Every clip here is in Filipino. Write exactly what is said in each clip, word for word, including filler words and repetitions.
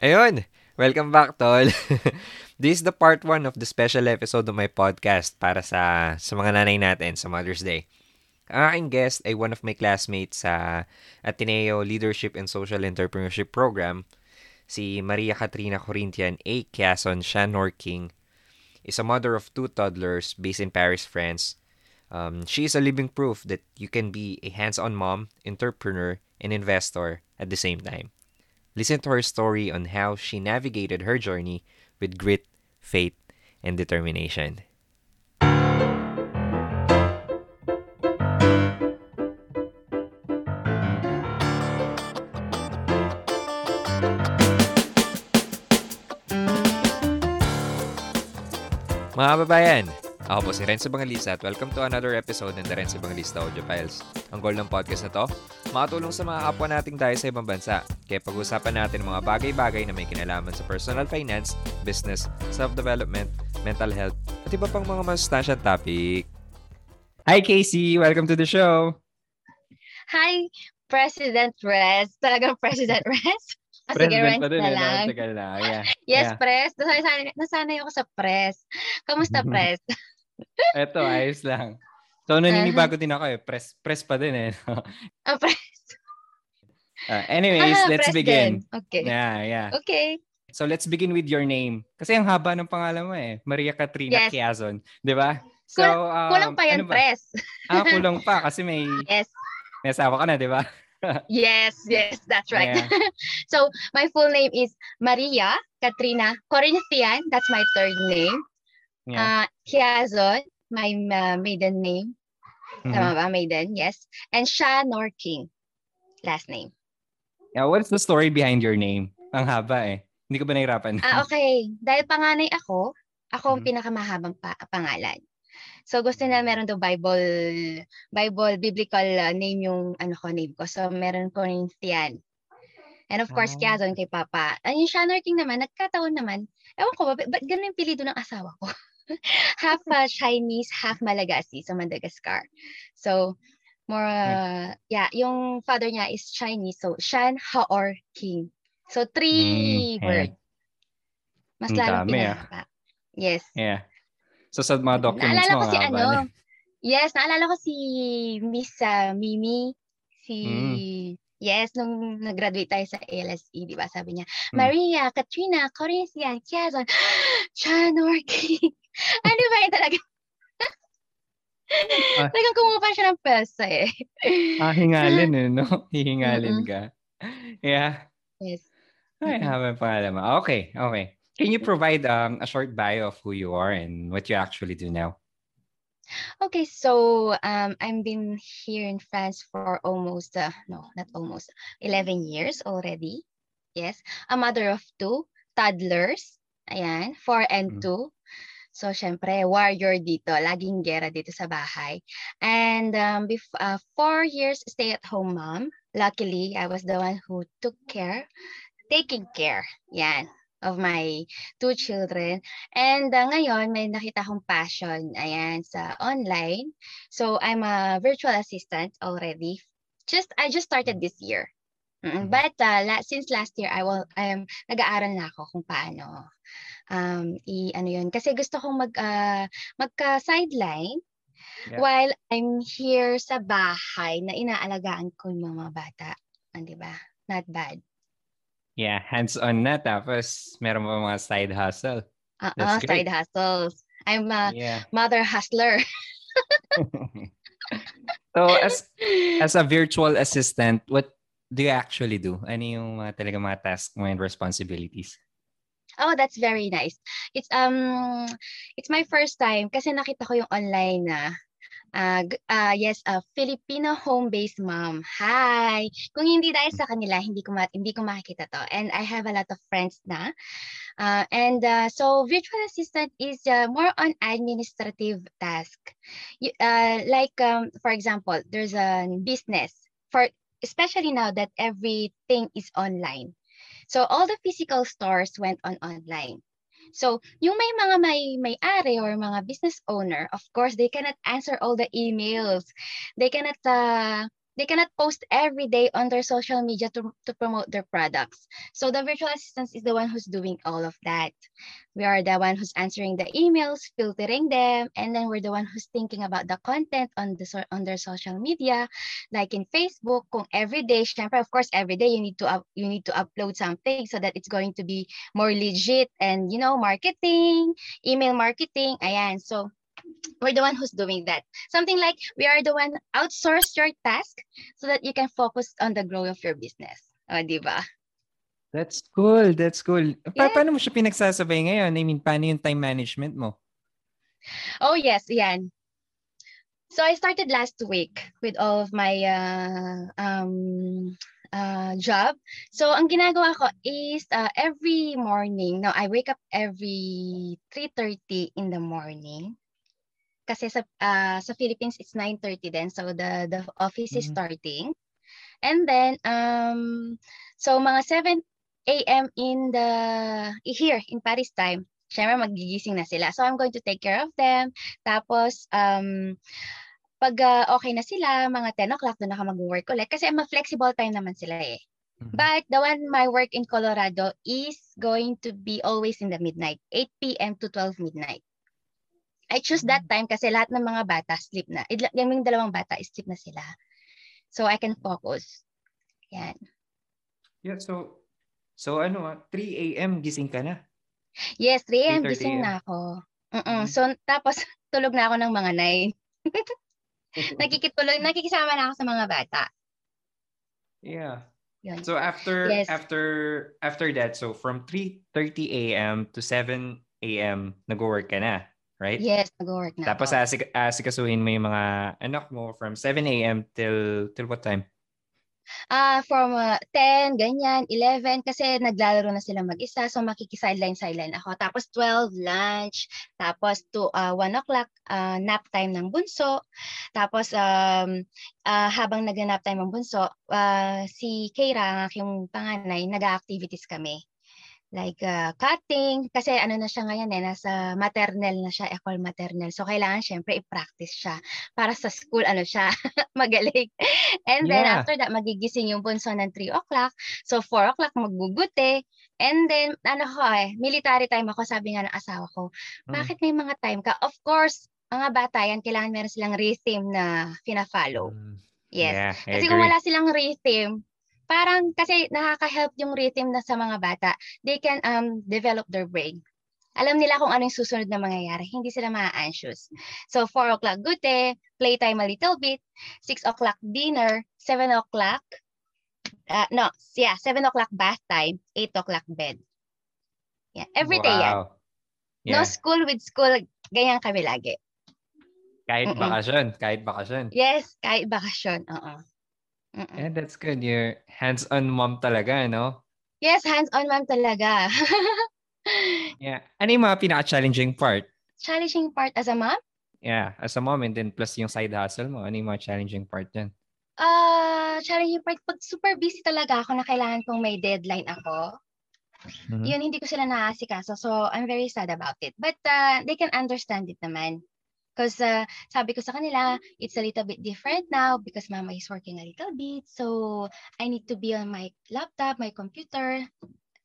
Ayun, welcome back, tol. This is the part one of the special episode of my podcast para sa sa mga nanay natin sa Mother's Day. Ang aking guest ay one of my classmates sa Ateneo Leadership and Social Entrepreneurship Program, si Maria Katrina Corinthian A. Quiazon-Chan Haor King. Is a mother of two toddlers based in Paris, France. Um, she is a living proof that you can be a hands-on mom, entrepreneur, and investor at the same time. Listen to her story on how she navigated her journey with grit, faith, and determination. Mga kababayan, ako po si Renzo Bangalisa at welcome to another episode ng The Renzo Bangalisa Audio Files. Ang goal ng podcast na to, makatulong sa mga kapwa nating tayo sa ibang bansa. Kaya pag-usapan natin mga bagay-bagay na may kinalaman sa personal finance, business, self-development, mental health, at iba pang mga masustansyang topic. Hi Casey! Welcome to the show! Hi President Rez! Talagang President Rez! Kasi Renz na lang. Tagal na. Yeah. Yes, yeah. Pres. Nasanay, nasanay ako sa Pres. Kamusta, Pres? Eto, ayos lang. So, naninibago din ako eh. Pres, pres pa din eh. Ah, Pres. Uh, anyways, ah, let's begin. Din. Okay. Yeah, yeah. Okay. So, let's begin with your name. Kasi ang haba ng pangalan mo eh. Maria Katrina yes. Quiazon. Diba? So, um, kulang pa yan, ano Pres. Ah, kulang pa. Kasi may... Yes. May asawa ka na, diba? Yes, yes, that's right. Yeah. So, my full name is Maria Katrina Corinthian. That's my third name. Yeah. Uh, Quiazon, my uh, maiden name. Mm-hmm. Tama ba? Maiden, yes. And Chan Haor King, last name. Yeah, what's the story behind your name? Ang haba eh. Hindi ko ba nahirapan? Ah, okay. Dahil panganay ako, ako ang mm-hmm. pinakamahabang pa- pangalan. So gusto na meron daw Bible, Bible, biblical uh, name yung ano ko, name ko. So meron Corinthian. And of course, oh. Quiazon kay Papa. And yung Haor King naman, nagkataon naman. Ewan ko ba, ba't ganun yung pilido ng asawa ko? Half uh, Chinese, half Malagasy, so Madagascar. So, more, uh, yeah, yung father niya is Chinese. So, Chan Haor King. So, three mm-hmm. words. Mas lalo pinahaba. Ah. Yes. Yeah. So sa mga documents naalala mo, ko si ano, eh. Yes, naalala ko si Miss uh, Mimi, si, mm. yes, nung nag-graduate tayo sa A L S E, di ba, sabi niya, mm. Maria, Katrina, Corinthian, Quiazon, Chan Haor King. Ano ba yun talaga? ah, Talagang kumuha siya ng pesa eh. Ah, hingalin eh, no? Hihingalin mm-hmm. ka. Yeah. Yes. Ay, habang pangalan mo. Okay, okay. Can you provide um, a short bio of who you are and what you actually do now? Okay, so um, I've been here in France for almost, uh, no, not almost, eleven years already. Yes, a mother of two toddlers, ayan, four and mm-hmm. two. So, syempre, warrior dito, laging gera dito sa bahay. And um, before, uh, four years stay-at-home mom. Luckily, I was the one who took care, taking care, yan. Of my two children. And uh, ngayon, may nakita akong passion, ayan, sa online. So, I'm a virtual assistant already. Just, I just started this year. Mm-hmm. But uh, la- since last year, I will, um, nag-aaral na ako kung paano um, i-ano yun. Kasi gusto kong mag, uh, magka-sideline yeah. while I'm here sa bahay na inaalagaan ko yung mga bata. Di ba? Not bad. Yeah, hands-on na. Tapos, meron mo mga side hustle. Oo, side hustles. I'm a yeah. mother hustler. So, as as a virtual assistant, what do you actually do? Ano yung uh, talaga mga tasks mo and responsibilities? Oh, that's very nice. It's um, it's my first time kasi nakita ko yung online na Uh, uh, yes, a uh, Filipino home-based mom. Hi! Kung hindi dahil sa kanila, hindi ko, ma- hindi ko makikita to. And I have a lot of friends na. Uh, and uh, so, virtual assistant is uh, more on administrative task. You, uh, like, um, for example, there's a business, for especially now that everything is online. So, all the physical stores went on online. So, yung may mga may may-ari or mga business owner, of course, they cannot answer all the emails. They cannot uh, they cannot post every day on their social media to, to promote their products. So the virtual assistant is the one who's doing all of that. We are the one who's answering the emails, filtering them, and then we're the one who's thinking about the content on, the, on their social media. Like in Facebook, kung every day, syempre, of course, every day you need, to up, you need to upload something so that it's going to be more legit and, you know, marketing, email marketing, ayan. So we're the one who's doing that. Something like we are the one outsource your task so that you can focus on the growth of your business. O, diba? That's cool. That's cool. Pa yeah. Paano mo siya pinagsasabay ngayon? I mean, paano yung time management mo? Oh, yes. Yan. So, I started last week with all of my uh, um, uh, job. So, ang ginagawa ko is uh, every morning. Now, I wake up every three thirty in the morning. Kasi sa, uh, sa Philippines, it's nine thirty then. So, the, the office is mm-hmm. starting. And then, um, so mga seven a m in the, here, in Paris time, syempre magigising na sila. So, I'm going to take care of them. Tapos, um, pag uh, okay na sila, mga ten o'clock, doon ako mag-work ulit. Kasi ma-flexible time naman sila eh. Mm-hmm. But the one, my work in Colorado is going to be always in the midnight, eight p m to twelve midnight. I choose that time kasi lahat ng mga bata sleep na. Yung dalawang bata, sleep na sila. So, I can focus. Yan. Yeah, so, so ano, three a m gising ka na? Yes, three a m gising na ako. Mm-mm. So, tapos, tulog na ako ng mga nine. Nakikitulog, nakikisama na ako sa mga bata. Yeah. Yun. So, after, yes. after, after that, so from three thirty a m to seven a m, nag-work ka na. Right? Yes, nag-work na. Tapos asik asikasuhin mo yung mga anak mo from seven a m till till what time? Ah, uh, from uh, ten, ganyan, eleven kasi naglalaro na sila mag-isa. So makikisideline sideline ako. Tapos twelve lunch, tapos to uh, one o'clock uh, nap time ng bunso. Tapos um uh, habang naganap time ng bunso, uh, si Keira, ang aking panganay, nag-activities kami. Like uh, cutting, kasi ano na siya ngayon eh, nasa maternal na siya, equal maternal. So kailangan syempre i-practice siya para sa school, ano siya, magaling. And yeah. Then after that, magigising yung bunso ng three o'clock. So four o'clock, magguguti. And then, ano ko eh, military time ako, sabi nga ng asawa ko, bakit may mga time ka? Of course, mga bata yan, kailangan meron silang rhythm na pina-follow. Yes. Yeah, kasi kung wala silang rhythm, parang kasi nakaka-help yung rhythm na sa mga bata. They can um develop their brain. Alam nila kung anong susunod na mangyayari. Hindi sila ma-anxious. So four o'clock gute, playtime a little bit, six o'clock dinner, seven o'clock uh, no, yeah, seven o'clock bath time, eight o'clock bed. Yeah, every day wow. Yan. Yeah. No school with school, ganyan kami lagi. Kahit Mm-mm. bakasyon, kahit bakasyon. Yes, kahit bakasyon, oo. Mm-mm. Yeah, that's good. You're hands-on mom talaga, no? Yes, hands-on mom talaga. Yeah. Ano yung mga pinaka-challenging part? Challenging part as a mom? Yeah, as a mom and then plus yung side hustle mo. Ano yung mga challenging part dyan? Uh, challenging part, pag super busy talaga ako na kailangan kong may deadline ako. Mm-hmm. Yun, hindi ko sila naasikaso. So, I'm very sad about it. But uh, they can understand it naman. Because uh, sabi ko sa kanila, it's a little bit different now because mama is working a little bit. So, I need to be on my laptop, my computer.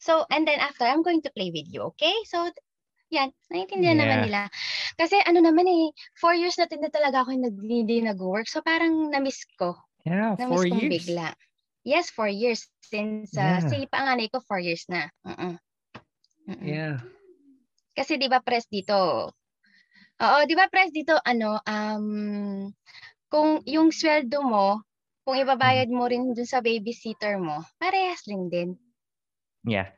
So, and then after, I'm going to play with you, okay? So, yan, naiintindihan yeah. naman nila. Kasi ano naman eh, four years natin na talaga ako yung hindi nag-work. So, parang na-miss ko. Yeah, na-miss four years. Bigla. Yes, four years. Since uh, yeah. si panganay ko, four years na. Uh-uh. Uh-uh. Yeah. Kasi di ba press dito, oo, di ba press dito, ano, um, kung yung sweldo mo, kung ibabayad mo rin dun sa babysitter mo, parehas rin din. Yeah.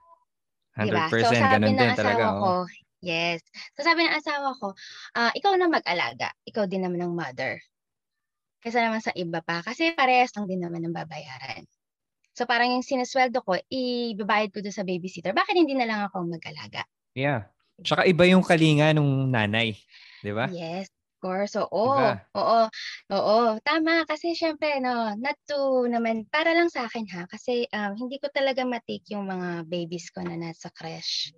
one hundred percent diba? So, ganun din talaga. Ko, oh. Yes. So sabi ng asawa ko, uh, ikaw na mag-alaga, ikaw din naman ang mother. Kaysa naman sa iba pa, kasi parehas lang din naman ang babayaran. So parang yung sinasweldo ko, ibabayad ko dun sa babysitter. Bakit hindi na lang ako mag-alaga? Yeah. Tsaka iba yung kalinga nung nanay. Diba? Yes, of course. Oo, diba? oo, oo, tama. Kasi syempre, no, not to naman, para lang sa akin ha, kasi um, hindi ko talaga matik yung mga babies ko na nasa crash.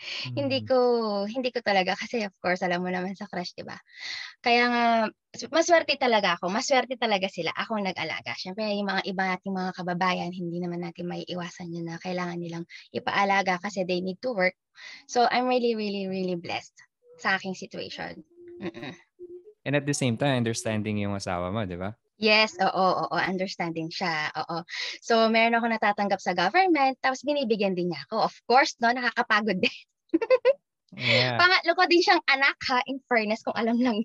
Mm. Hindi ko hindi ko talaga kasi of course alam mo naman sa crush, 'di ba? Kaya nga maswerte talaga ako. Maswerte talaga sila. Ako nag-alaga. Syempre yung mga iba nating mga kababayan, hindi naman natin maiiwasan yun na kailangan nilang ipaalaga kasi they need to work. So I'm really really really blessed sa aking situation. Mm-mm. And at the same time, understanding yung asawa mo, 'di ba? Yes, oo, oo, understanding siya, oo. So, meron ako natatanggap sa government, tapos binibigyan din niya ako. Of course, no, nakakapagod din. Yeah. Pangatlo ko din siyang anak, ha, in fairness, kung alam lang.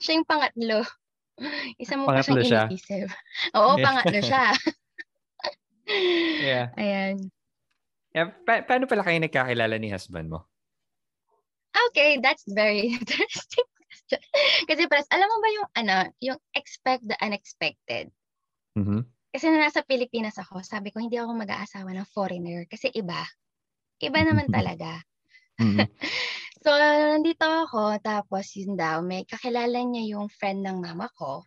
Siya yung pangatlo. Isa mo pangatlo pa siyang iniisip. Oo, yeah. Pangatlo siya. Yeah. Ayan. Yeah, pa- paano pala kayo nagkakilala ni husband mo? Okay, that's very interesting. Kasi parang, alam mo ba yung ano, yung expect the unexpected? Mm-hmm. Kasi na nasa Pilipinas ako, sabi ko, hindi ako mag-aasawa ng foreigner kasi iba. Iba naman talaga. Mm-hmm. So, nandito ako, tapos yun daw, may kakilala niya yung friend ng mama ko.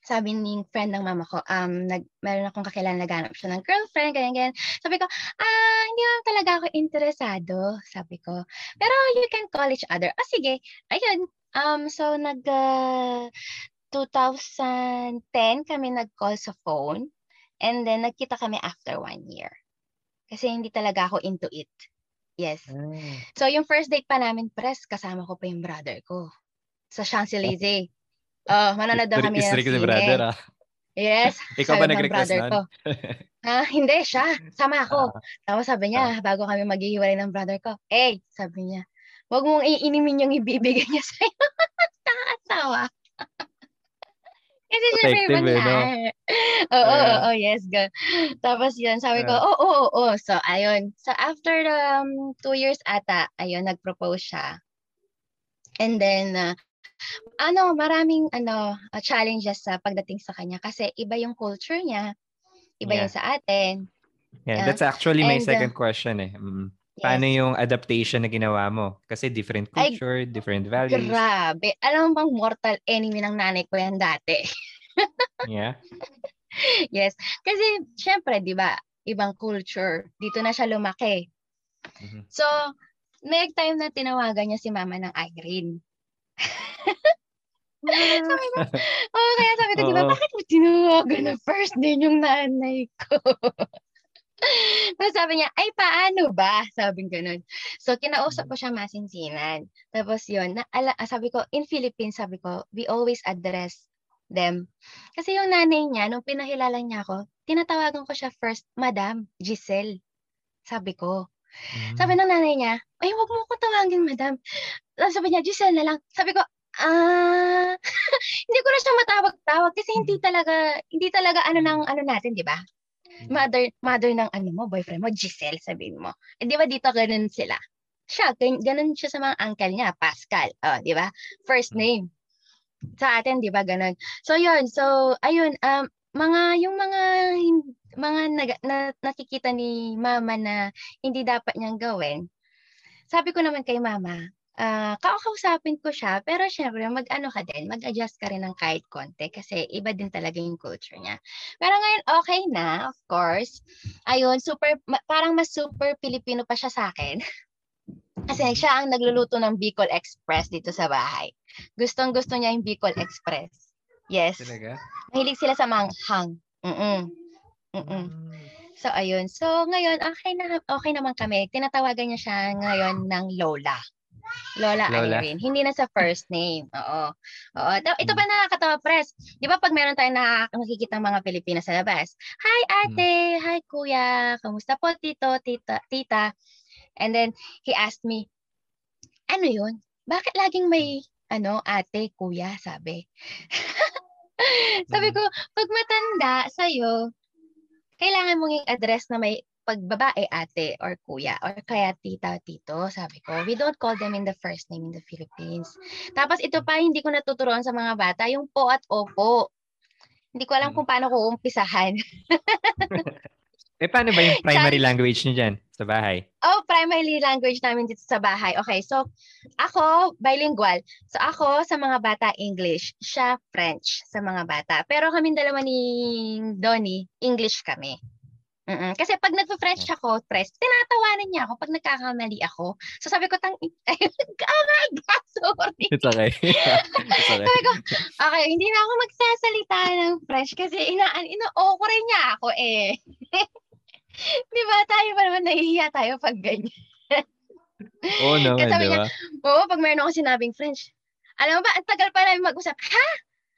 Sabi ng friend ng mama ko, um, nag, meron akong kakilala, naghanap siya ng girlfriend, ganyan-ganyan. Sabi ko, ah, hindi naman talaga ako interesado, sabi ko. Pero you can call each other. O oh, sige, ayun. Um, so, nag, uh, twenty ten kami nag-call sa phone. And then, nagkita kami after one year. Kasi hindi talaga ako into it. Yes. Mm. So, yung first date pa namin, press, kasama ko pa yung brother ko. Sa Champs-Élysées. Oh, mananad daw kami ng sine. Brother, ah. Yes. Ikaw ba nag-request nun? Ah, hindi, siya. Sama ako. Tapos sabi niya, bago kami maghihiwalay ng brother ko, eh, sabi niya, wag mong iinimin yung ibibigay niya sa'yo. Nakakatawa. Kasi siya may banaan. Oo, oo, yes. Good. Tapos yun, sabi ko, oo, oo, oo. So, ayun. So, after um, two years ata, ayun, nag-propose siya. And then, uh, ano, maraming ano challenges sa pagdating sa kanya kasi iba yung culture niya, iba yeah. yung sa atin. Yeah, uh, that's actually my and, second question eh. Mm. Yes. Paano yung adaptation na ginawa mo? Kasi different culture, Ay, different values. Grabe. Alam mo bang mortal enemy ng nanay ko yan dati? Yeah. Yes. Kasi syempre, di ba, ibang culture. Dito na siya lumaki. Mm-hmm. So, may time na tinawagan niya si mama ng Irene. Sabi ko, oh, kaya sabi ko, di ba, bakit mo tinawagan na first din yung nanay ko? So sabi niya, ay paano ba? Sabi ko nun. So kinausap ko siya masinsinan. Tapos yun, naala, sabi ko, in Philippines, sabi ko, we always address them. Kasi yung nanay niya, nung pinahilala niya ako, tinatawagan ko siya first, Madam Giselle. Sabi ko. Mm-hmm. Sabi ng nanay niya, ay huwag mo ko tawagin, Madam. Sabi niya, Giselle na lang. Sabi ko, ah, hindi ko na siya matawag-tawag kasi hindi talaga, hindi talaga ano ng ano natin, di ba? Mother, mother ng ano mo, boyfriend mo, Giselle, sabihin mo. Eh, di ba dito ganun sila? Siya, ganun siya sa mga uncle niya, Pascal. Oh, di ba? First name. Sa atin, di ba ganun? So, yun. So, ayun. Um, mga, yung mga, mga nag, na, nakikita ni mama na hindi dapat niyang gawin. Sabi ko naman kay mama, uh, kakausapin ko siya, pero syempre, mag-ano ka din, mag-adjust ka rin ng kahit konti kasi iba din talaga yung culture niya. Pero ngayon, okay na, of course. Ayun, super, ma- parang mas super Pilipino pa siya sa akin. Kasi siya ang nagluluto ng Bicol Express dito sa bahay. Gustong-gusto niya yung Bicol Express. Yes. Talaga? Mahilig sila sa manghang. Mm-mm. Mm-mm. So, ayun. So, ngayon, okay na okay naman kami. Tinatawagan niya siya ngayon ng Lola. Lola, Lola. Irene. Hindi na sa first name. Oo. Oo. Ito pa nakakatawa, press. Di ba pag meron tayong nakikita ng mga Pilipinas sa labas? Hi, ate. Hi, kuya. Kamusta po, tito, tita, tita? And then, he asked me, ano yun? Bakit laging may, ano, ate, kuya, sabi? Sabi ko, pag matanda sa'yo, kailangan mong i-address na may pagbabae ate or kuya or kaya tita o tito, sabi ko. We don't call them in the first name in the Philippines. Tapos ito pa, hindi ko natuturuan sa mga bata, yung po at opo. Hindi ko alam kung paano ko umpisahan. Eh, paano ba yung primary language niyo dyan sa bahay? Oh, primary language namin dito sa bahay. Okay, so ako, bilingual. So ako, sa mga bata, English. Siya, French sa mga bata. Pero kaming dalawa ni Donnie, English kami. Mm-mm. Kasi pag nagpa-French ako, press, tinatawanan niya ako pag nagkakamali ako. So sabi ko, tang, ay, oh my God, sorry. It's okay. It's okay. Sabi ko, okay, hindi na ako magsasalita ng French kasi inaan, ina-okure niya ako eh. Di ba tayo pa naman nahihiya tayo pag ganyan? Oo oh, naman, di ba? Oo, pag meron akong sinabing French, alam mo ba, ang tagal pa namin mag-usap, ha?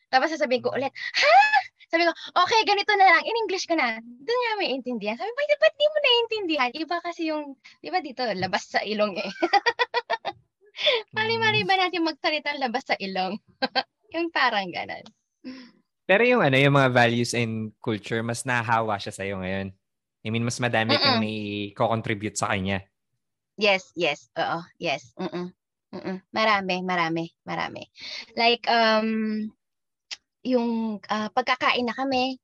Tapos sasabihin ko ulit, ha? Sabi ko, okay, ganito na lang. In English ko na. Doon niya may intindihan. Sabi ko, ba't di mo naiintindihan? Iba kasi yung, di ba dito, labas sa ilong eh. Mali-mali ba natin magsalita labas sa ilong? Yung parang ganun. Pero yung ano, yung mga values and culture, mas nahahawa siya sa'yo ngayon. I mean, mas madami Mm-mm. kang may co-contribute sa kanya. Yes, yes. Oo, yes. Mm-mm. Mm-mm. Marami, marami, marami. Like, um... yung uh, pagkakain na kami,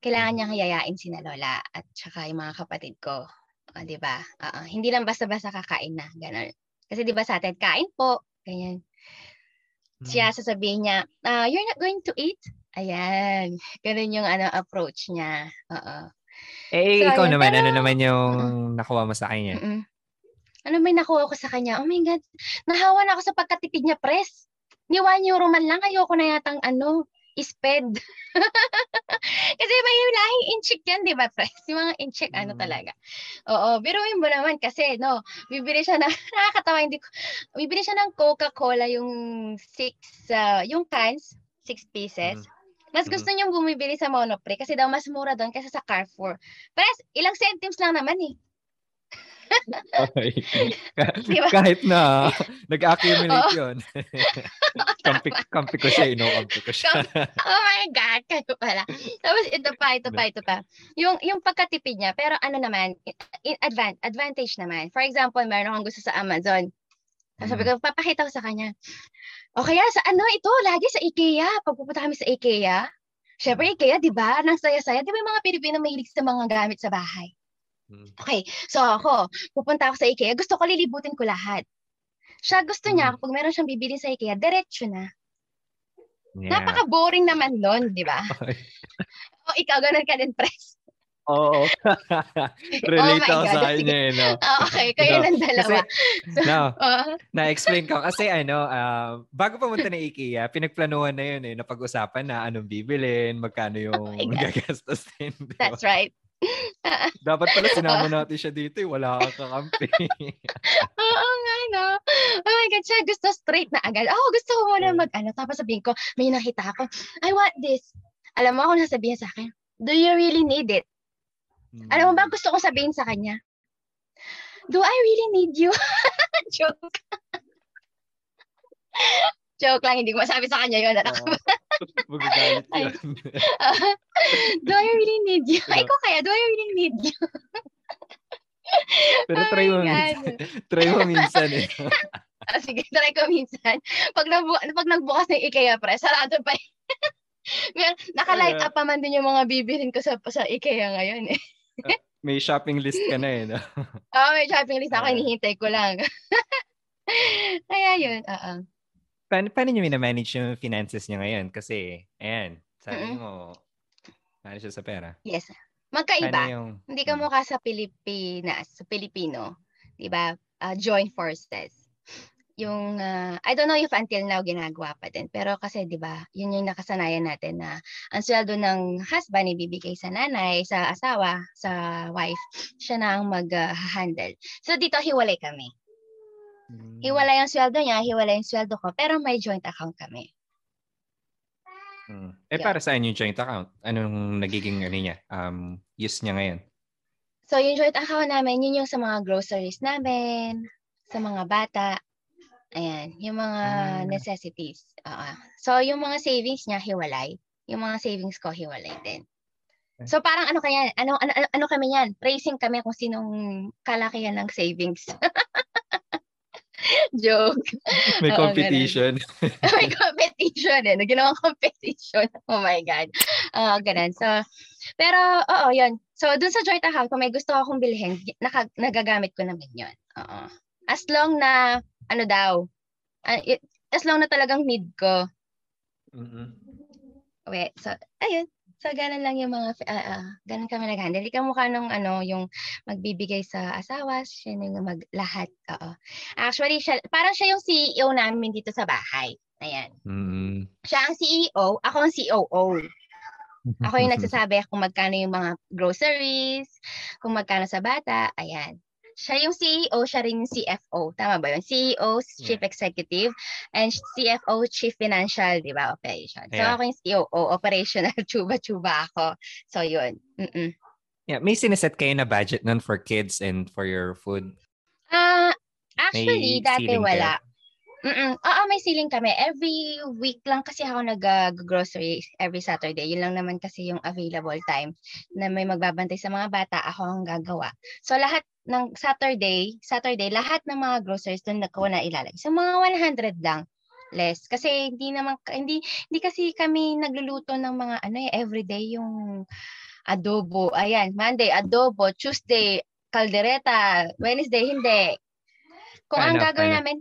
kailangan niyang hayayain si na Lola at saka yung mga kapatid ko. O, diba? Uh, hindi lang basta-basta kakain na. Ganun. Kasi diba sa atin, kain po. Ganyan. Siya sasabihin niya, uh, you're not going to eat? Ayan. Ganun yung ano, approach niya. Oo. Eh, so, ikaw yun, naman, pero, ano naman yung uh-uh. nakuha mo sa kanya? Uh-uh. Ano may nakuha ko sa kanya? Oh my God, nahawa na ako sa pagkatipid niya, pres. Ni one euro man lang, ayoko na yatang ano, isped. Kasi may lahing inchik yan, di ba, Pres? Yung mga inchik, mm. ano talaga. Oo, biruin mo naman kasi, no, bibili siya na, nakakatawa, hindi ko, bibili siya ng Coca-Cola, yung six, uh, yung cans, six pieces. Mm. Mas gusto niyong bumibili sa Monoprix kasi daw mas mura doon kaysa sa Carrefour. Pres, ilang centimes lang naman eh. Diba? Kahit na nag-accumulate oh. yun. kampi, kampi ko siya, ino kampi ko siya. Oh my God, kayo pala. Tapos ito pa, ito pa, ito pa. Yung, yung pagkatipid niya, pero ano naman, in advan- advantage naman. For example, meron akong gusto sa Amazon. Tapos sabi ko, papakita ko sa kanya. O kaya sa ano ito, lagi sa Ikea. Pagpupunta kami sa Ikea, syempre Ikea, di ba? Nang saya-saya, di ba yung mga Pilipino mahilig sa mga gamit sa bahay? Okay, so ako, pupunta ako sa IKEA, gusto ko lilibutin ko lahat. Siya gusto niya, kapag meron siyang bibili sa IKEA, diretso na. Yeah. Napaka-boring naman nun, di ba? O, oh, ikaw, ganun ka din, Pres. Oo. Relate oh ako God. Sa kanya, eh, no? Oh, okay, kayo so, ng dalawa. Kasi, so, no, uh, na-explain ko. Kasi ano, uh, bago pumunta na IKEA, pinagplanuhan na yun, eh, napag-usapan na anong bibilin, magkano yung oh gagastos din. Diba? That's right. Dapat pala sinama natin siya dito eh. Wala kang kakampi. Oo nga, no? Oh my God, siya gusto straight na agad. Oh, gusto ko muna mag-ano. Tapos sabihin ko, may nakita ako. I want this. Alam mo ako nasabihin sa akin, do you really need it? Hmm. Alam mo ba, gusto ko sabihin sa kanya, do I really need you? Joke. Joke lang, hindi ko masabi sa kanya yun. Magagalit yun. uh, do I really need you? Ay ko kaya, do I really need you? Pero oh try mo minsan. Try mo minsan eh. Oh, sige, try ko minsan. Pag, nabu- pag nagbukas ng IKEA, pre, sarado pa eh. Naka-light up pa man din yung mga bibilhin ko sa, sa IKEA ngayon eh. uh, may shopping list ka na eh. Oo, no? Oh, may shopping list ako. Hinihintay ko lang. Kaya yun, oo. Uh-uh. Paano, paano nyo minamanage yung finances nyo ngayon? Kasi, ayan, sabi mo, paano siya sa pera? Yes. Magkaiba. Yung... Hindi ka mukha sa Pilipinas, sa Pilipino. Diba? Uh, joint forces. Yung, uh, I don't know if until now ginagawa pa din. Pero kasi, diba, yun yung nakasanayan natin na ang sweldo ng husband ibibigay sa nanay, sa asawa, sa wife. Siya na ang mag-handle. Uh, so, dito hiwalay kami. Hiwala yung sweldo niya, hiwala yung sweldo ko, pero may joint account kami. Hmm. Eh, para saan yung joint account? Anong nagiging ano niya? Um, use niya ngayon? So, yung joint account namin, yun yung sa mga groceries namin, sa mga bata, ayan, yung mga ah. necessities. Uh-huh. So, yung mga savings niya, hiwalay. Yung mga savings ko, hiwalay din. So, parang ano kaya, ano, ano, ano kami yan? Racing kami kung sinong kalakihan ng savings. Joke. May competition. Oo, may competition eh. Ginawang competition. Oh my God. Oo, uh, ganun. So, pero, oo, yun. So, dun sa joint account, kung may gusto akong bilhin, naka, nagagamit ko naman yun. Oo. As long na, ano daw, uh, it, as long na talagang need ko. Mm-hmm. Okay, so, ayun. So, ganun lang yung mga, uh, uh, ganun kami nag-handle. Hindi ka mukha nung, ano, yung magbibigay sa asawa, siya yung mag, lahat. Uh-oh. Actually, siya, parang siya yung C E O namin dito sa bahay. Ayan. Mm. Siya ang C E O, ako ang C O O. Ako yung nagsasabi kung magkano yung mga groceries, kung magkano sa bata, ayan. Siya yung C E O, siya rin yung C F O. Tama ba yun? C E O, Chief Executive, and C F O, Chief Financial, di ba? Operation. So, yeah. Ako yung C O O, operational, chuba-chuba ako. So, yun. Mm-mm. Yeah, may sineset kayo na budget nun for kids and for your food? Uh, actually, may dati wala. Kayo? Mm-mm. Oo, may ceiling kami. Every week lang kasi ako nag-grocery every Saturday. Yun lang naman kasi yung available time na may magbabantay sa mga bata, ako ang gagawa. So, lahat ng Saturday, Saturday, lahat ng mga groceries doon ako na ilalagay. So, mga one hundred lang less. Kasi hindi naman, hindi, hindi kasi kami nagluluto ng mga ano eh, everyday yung adobo. Ayan, Monday, adobo. Tuesday, kaldereta. Wednesday, hindi. Kung ano, ang gagawin ano. namin,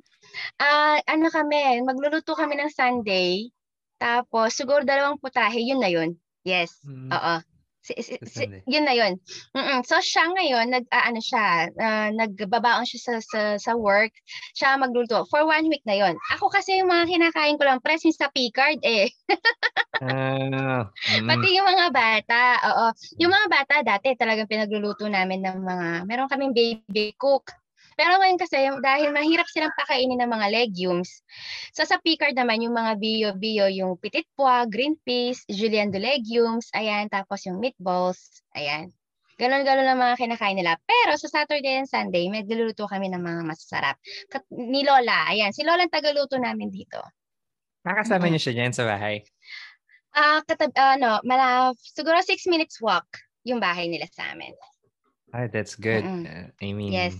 Ah, uh, ano kami, magluluto kami ng Sunday, tapos siguro dalawang putahe, yun na yun. Yes. Mm-hmm. Oo. Si, si, si, yun na yun. Mm-mm. So siya ngayon, nag uh, ano siya, uh, nagbabaon siya sa, sa sa work, siya magluluto for one week na yun. Ako kasi yung mga kinakain ko lang press sa Picard eh. uh, mm. Pati yung mga bata, oo. Yung mga bata dati talagang pinagluluto namin ng mga, meron kaming baby cook. Pero ngayon kasi, dahil mahirap silang pakainin ng mga legumes. So sa Picard naman, yung mga bio-bio, yung petit pois, green peas, julienne de legumes, ayan, tapos yung meatballs, ayan. Ganon-ganon ang mga kinakain nila. Pero sa Saturday and Sunday, may niluluto kami ng mga masasarap. Ni Lola, ayan, si Lola ang tagaluto namin dito. Nakasama niyo siya dyan sa bahay? Ah, uh, katab- uh, no, malaf- siguro six minutes walk yung bahay nila sa amin. Ah, that's good. Uh, I mean... Yes.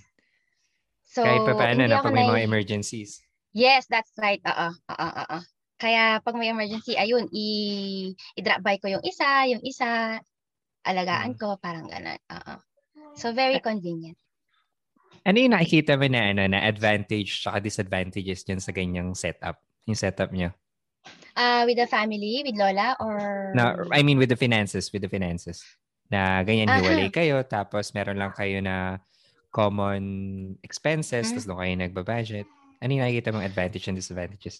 So, kahit pa paano na pag may mga emergencies. Yes, that's right. Oo, oo, oo. Kaya pag may emergency, ayun, i- i-drop by ko yung isa, yung isa, alagaan ko, parang ganun. Oo. So, very convenient. Ano yung nakikita mo na, ano, na advantage at disadvantages dyan sa ganyang setup? Yung setup niyo? Uh, with the family, with Lola, or? No, I mean with the finances, with the finances. Na ganyan, hiwalay kayo, tapos meron lang kayo na common expenses, mm-hmm. Tapos doon kayo nagbabudget. Ano yung nakikita mong advantage and disadvantages?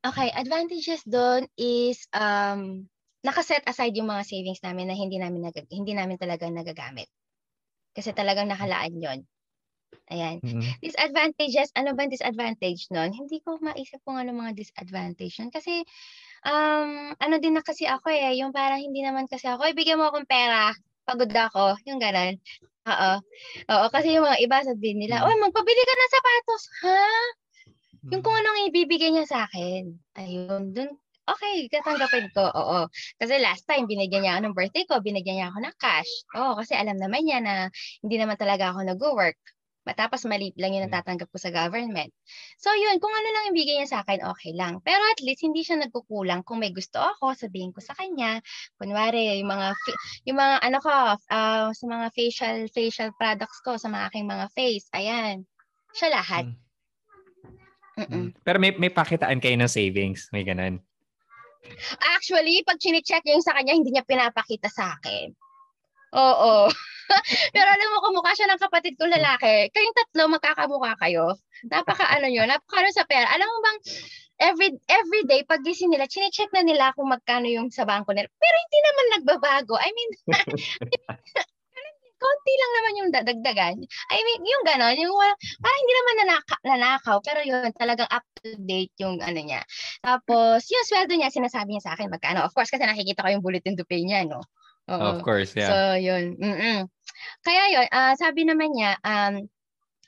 Okay, advantages doon is um, nakaset aside yung mga savings namin na hindi namin, nag- hindi namin talaga nagagamit. Kasi talagang nakalaan yon. Ayan. Mm-hmm. Disadvantages, ano ba disadvantage nun? Hindi ko maisip kung ano mga disadvantage nun. Kasi, um, ano din na kasi ako eh, yung parang hindi naman kasi ako, ibigyan mo akong pera, pagod ako, yung ganun. Oo. Oo, kasi yung mga iba sabihin nila, oh, magpabili ka ng sapatos, ha? Yung kung anong ibibigay niya sa akin. Ayun, dun, okay, katanggapin ko, oo. Kasi last time, binigyan niya ako ng birthday ko, binigyan niya ako ng cash. Oo, kasi alam naman niya na hindi naman talaga ako nag-work. Matapos maliit lang yung natatanggap ko sa government. So yun, kung ano lang ibigay niya sa akin, okay lang. Pero at least hindi siya nagkukulang. Kung may gusto ako, sabihin ko sa kanya. Kunwari, yung mga yung mga ano ko, uh, sa mga facial facial products ko, sa mga aking mga face, ayan. Siya lahat. Mm. Pero may may pakitaan kayo ng savings, may ganun. Actually, pag chine-check yung sa kanya, hindi niya pinapakita sa akin. Oo. Pero alam mo, kumukha siya ng kapatid kong lalaki. Kayong tatlo, magkakamukha kayo. Napaka-ano nyo, napaka-ano sa pera. Alam mo bang, every every day, pag gising nila, chinecheck na nila kung magkano yung sa bangko nila. Pero hindi naman nagbabago. I mean, konti lang naman yung dagdagan. I mean, yung gano'n, yung parang hindi naman nanaka- nanakaw, pero yun, talagang up-to-date yung ano niya. Tapos, yung sweldo niya, sinasabi niya sa akin magkano. Of course, kasi nakikita ko yung bulletin to pay niya, no? Oo. Of course, yeah. So, yun. Mm-mm. Kaya yun, uh, sabi naman niya, um,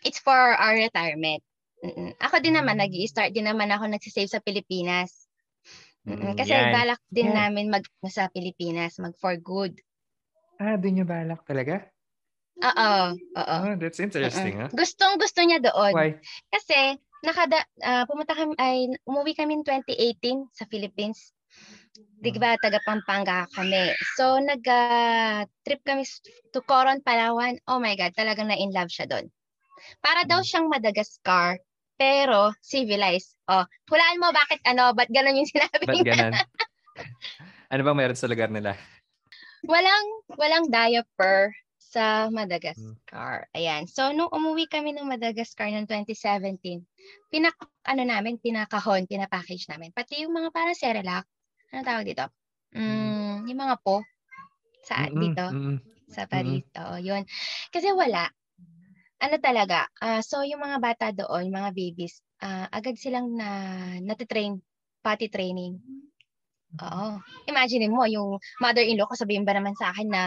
it's for our retirement. Mm-mm. Ako din naman, nag-i-start din naman ako nagsisave sa Pilipinas. Mm-mm. Kasi yan. Balak din yeah. namin mag sa Pilipinas, mag for good. Ah, doon yung balak talaga? Oo. Oo. Oh, that's interesting, ha? Huh? Gustong-gusto niya doon. Why? Kasi, nakada, uh, pumunta kami, ay, umuwi kami in twenty eighteen sa Philippines. Di ba, taga Pampanga kami. So, nag-trip uh, kami to Coron, Palawan. Oh my God, talagang na-inlove siya doon. Para daw siyang Madagascar, pero civilized. Oh, hulaan mo bakit ano, ba't ganun yung sinabi niya? Ba't ganun? Ano bang meron sa lugar nila? walang walang diaper sa Madagascar. Ayan. So nung umuwi kami ng Madagascar noong twenty seventeen, pinaka ano namin, pinakahon, pina-package namin. Pati yung mga para Cerelac, ano tawag dito? Mm, yung mga po sa mm-mm, dito mm-mm, sa Paris. Mm-mm. Oo, yun. Kasi wala. Ano talaga? Uh, so yung mga bata doon, mga babies, uh, agad silang na natitrain, potty training. Oo. Imagine mo, yung mother-in-law ko sabihin ba naman sa akin na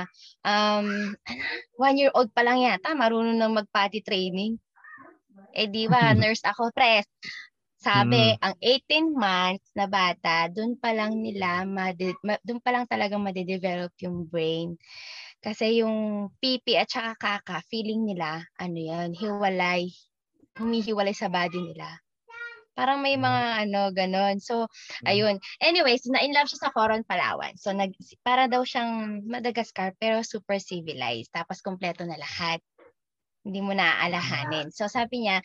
um, one-year-old pa lang yata, marunong nang mag-potty training. Eh di ba, nurse ako, press. Sabi, mm. ang eighteen months na bata, dun pa lang nila, madi- ma- dun pa lang talagang made-develop yung brain. Kasi yung pipi at saka kaka, feeling nila, ano yan, hiwalay, humihiwalay sa body nila. Parang may mga ano, ganon. So, ayun. Anyways, na-inlove siya sa Coron Palawan. So, nag, para daw siyang Madagascar pero super civilized. Tapos, kompleto na lahat. Hindi mo na aalahanin. So, sabi niya,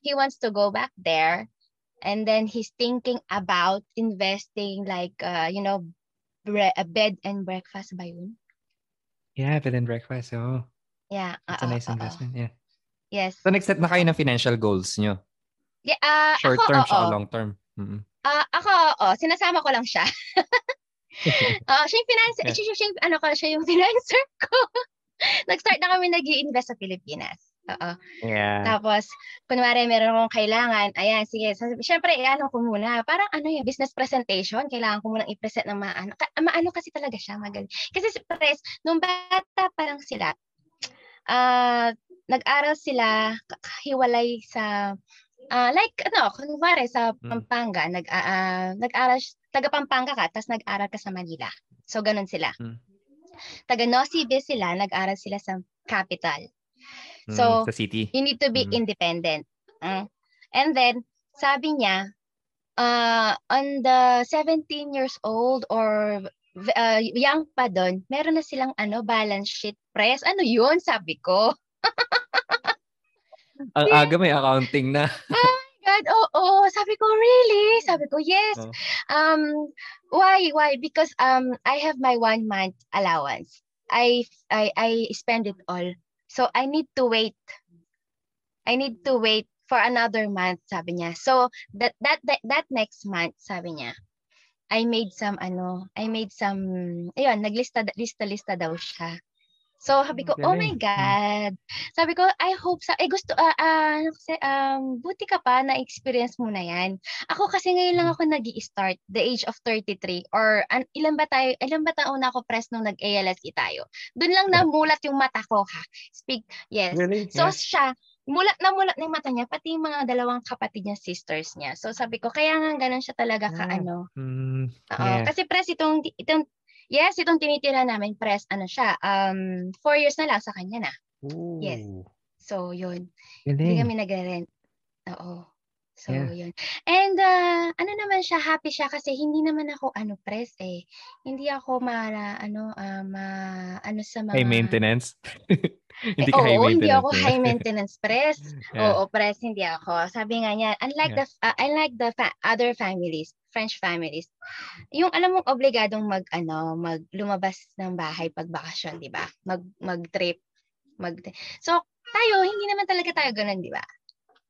he wants to go back there. And then, he's thinking about investing like, uh, you know, bre- a bed and breakfast ba yun? Yeah, bed and breakfast. Oh. Yeah. It's a nice uh-oh, investment. Uh-oh. Yeah. Yes. So, next step na kayo ng financial goals niyo. Yeah, uh, short term siya, long term. Mm-hmm. Uh, ako, oh, sinasama ko lang siya. uh, siya yung financer, yeah. siya, siya, ano ko, siya yung financer ko. Nag-start na kami nag-i-invest sa Pilipinas. Oo. Yeah. Tapos, kunwari meron akong kailangan, ayan, sige, syempre, ano ko muna, parang ano yung business presentation, kailangan ko muna i-present na maano. Maano kasi talaga siya, magaling. Kasi press, nung bata parang sila, uh, nag-aral sila, hiwalay sa... Uh, like ano, kunwari sa Pampanga, mm. nag, uh, nag-aral, taga Pampanga ka, tapos nag-aral ka sa Manila. So, ganun sila. Mm. Taga Nocibe sila, nag-aral sila sa capital. Mm, so, sa city. You need to be mm. independent. Mm. And then, sabi niya, uh, on the seventeen years old or uh, young pa doon, meron na silang ano, balance sheet press. Ano yun, sabi ko. Ang yeah. aga may accounting na. Oh my God, oo. Oh, oh. Sabi ko, really? Sabi ko, yes. Oh. Um, why? Why? Because um, I have my one month allowance. I, I, I spend it all. So, I need to wait. I need to wait for another month, sabi niya. So, that that that, that next month, sabi niya, I made some, ano, I made some, ayun, naglista-lista-lista daw siya. So, sabi ko, oh my God. Sabi ko, I hope sa... Eh, gusto... Uh, uh, um, buti ka pa, na-experience mo na yan. Ako kasi ngayon lang ako nag-i-start, the age of thirty-three. Or an, ilan ba tayo... Ilan ba taon na ako press nung nag-A L S tayo? Doon lang namulat yung mata ko, ha? Speak... Yes. Really? So, yeah. siya... Mulat na mulat na yung mata niya, pati yung mga dalawang kapatid niya, sisters niya. So, sabi ko, kaya nga ganun siya talaga ka, yeah. ano. Mm, yeah. Kasi press, itong... itong Yes, itong tinitira namin, press, ano siya, um, four years na lang sa kanya na. Ooh. Yes. So, yun. Hindi kami nag-rent. Oo. So, yeah. yun. And, uh, ano naman siya, happy siya kasi hindi naman ako, ano, press eh. Hindi ako ma, ano, uh, ma, ano sa mga... High maintenance? hindi eh, ka oo, high maintenance. Oo, hindi ako high maintenance press. yeah. Oo, press, hindi ako. Sabi nga niya, unlike yeah. the, uh, unlike the fa- other families, French families. Yung alam mong obligadong mag ano, mag lumabas ng bahay pag bakasyon, 'di ba? Mag mag-trip, mag So, tayo hindi naman talaga tayo ganoon, 'di ba?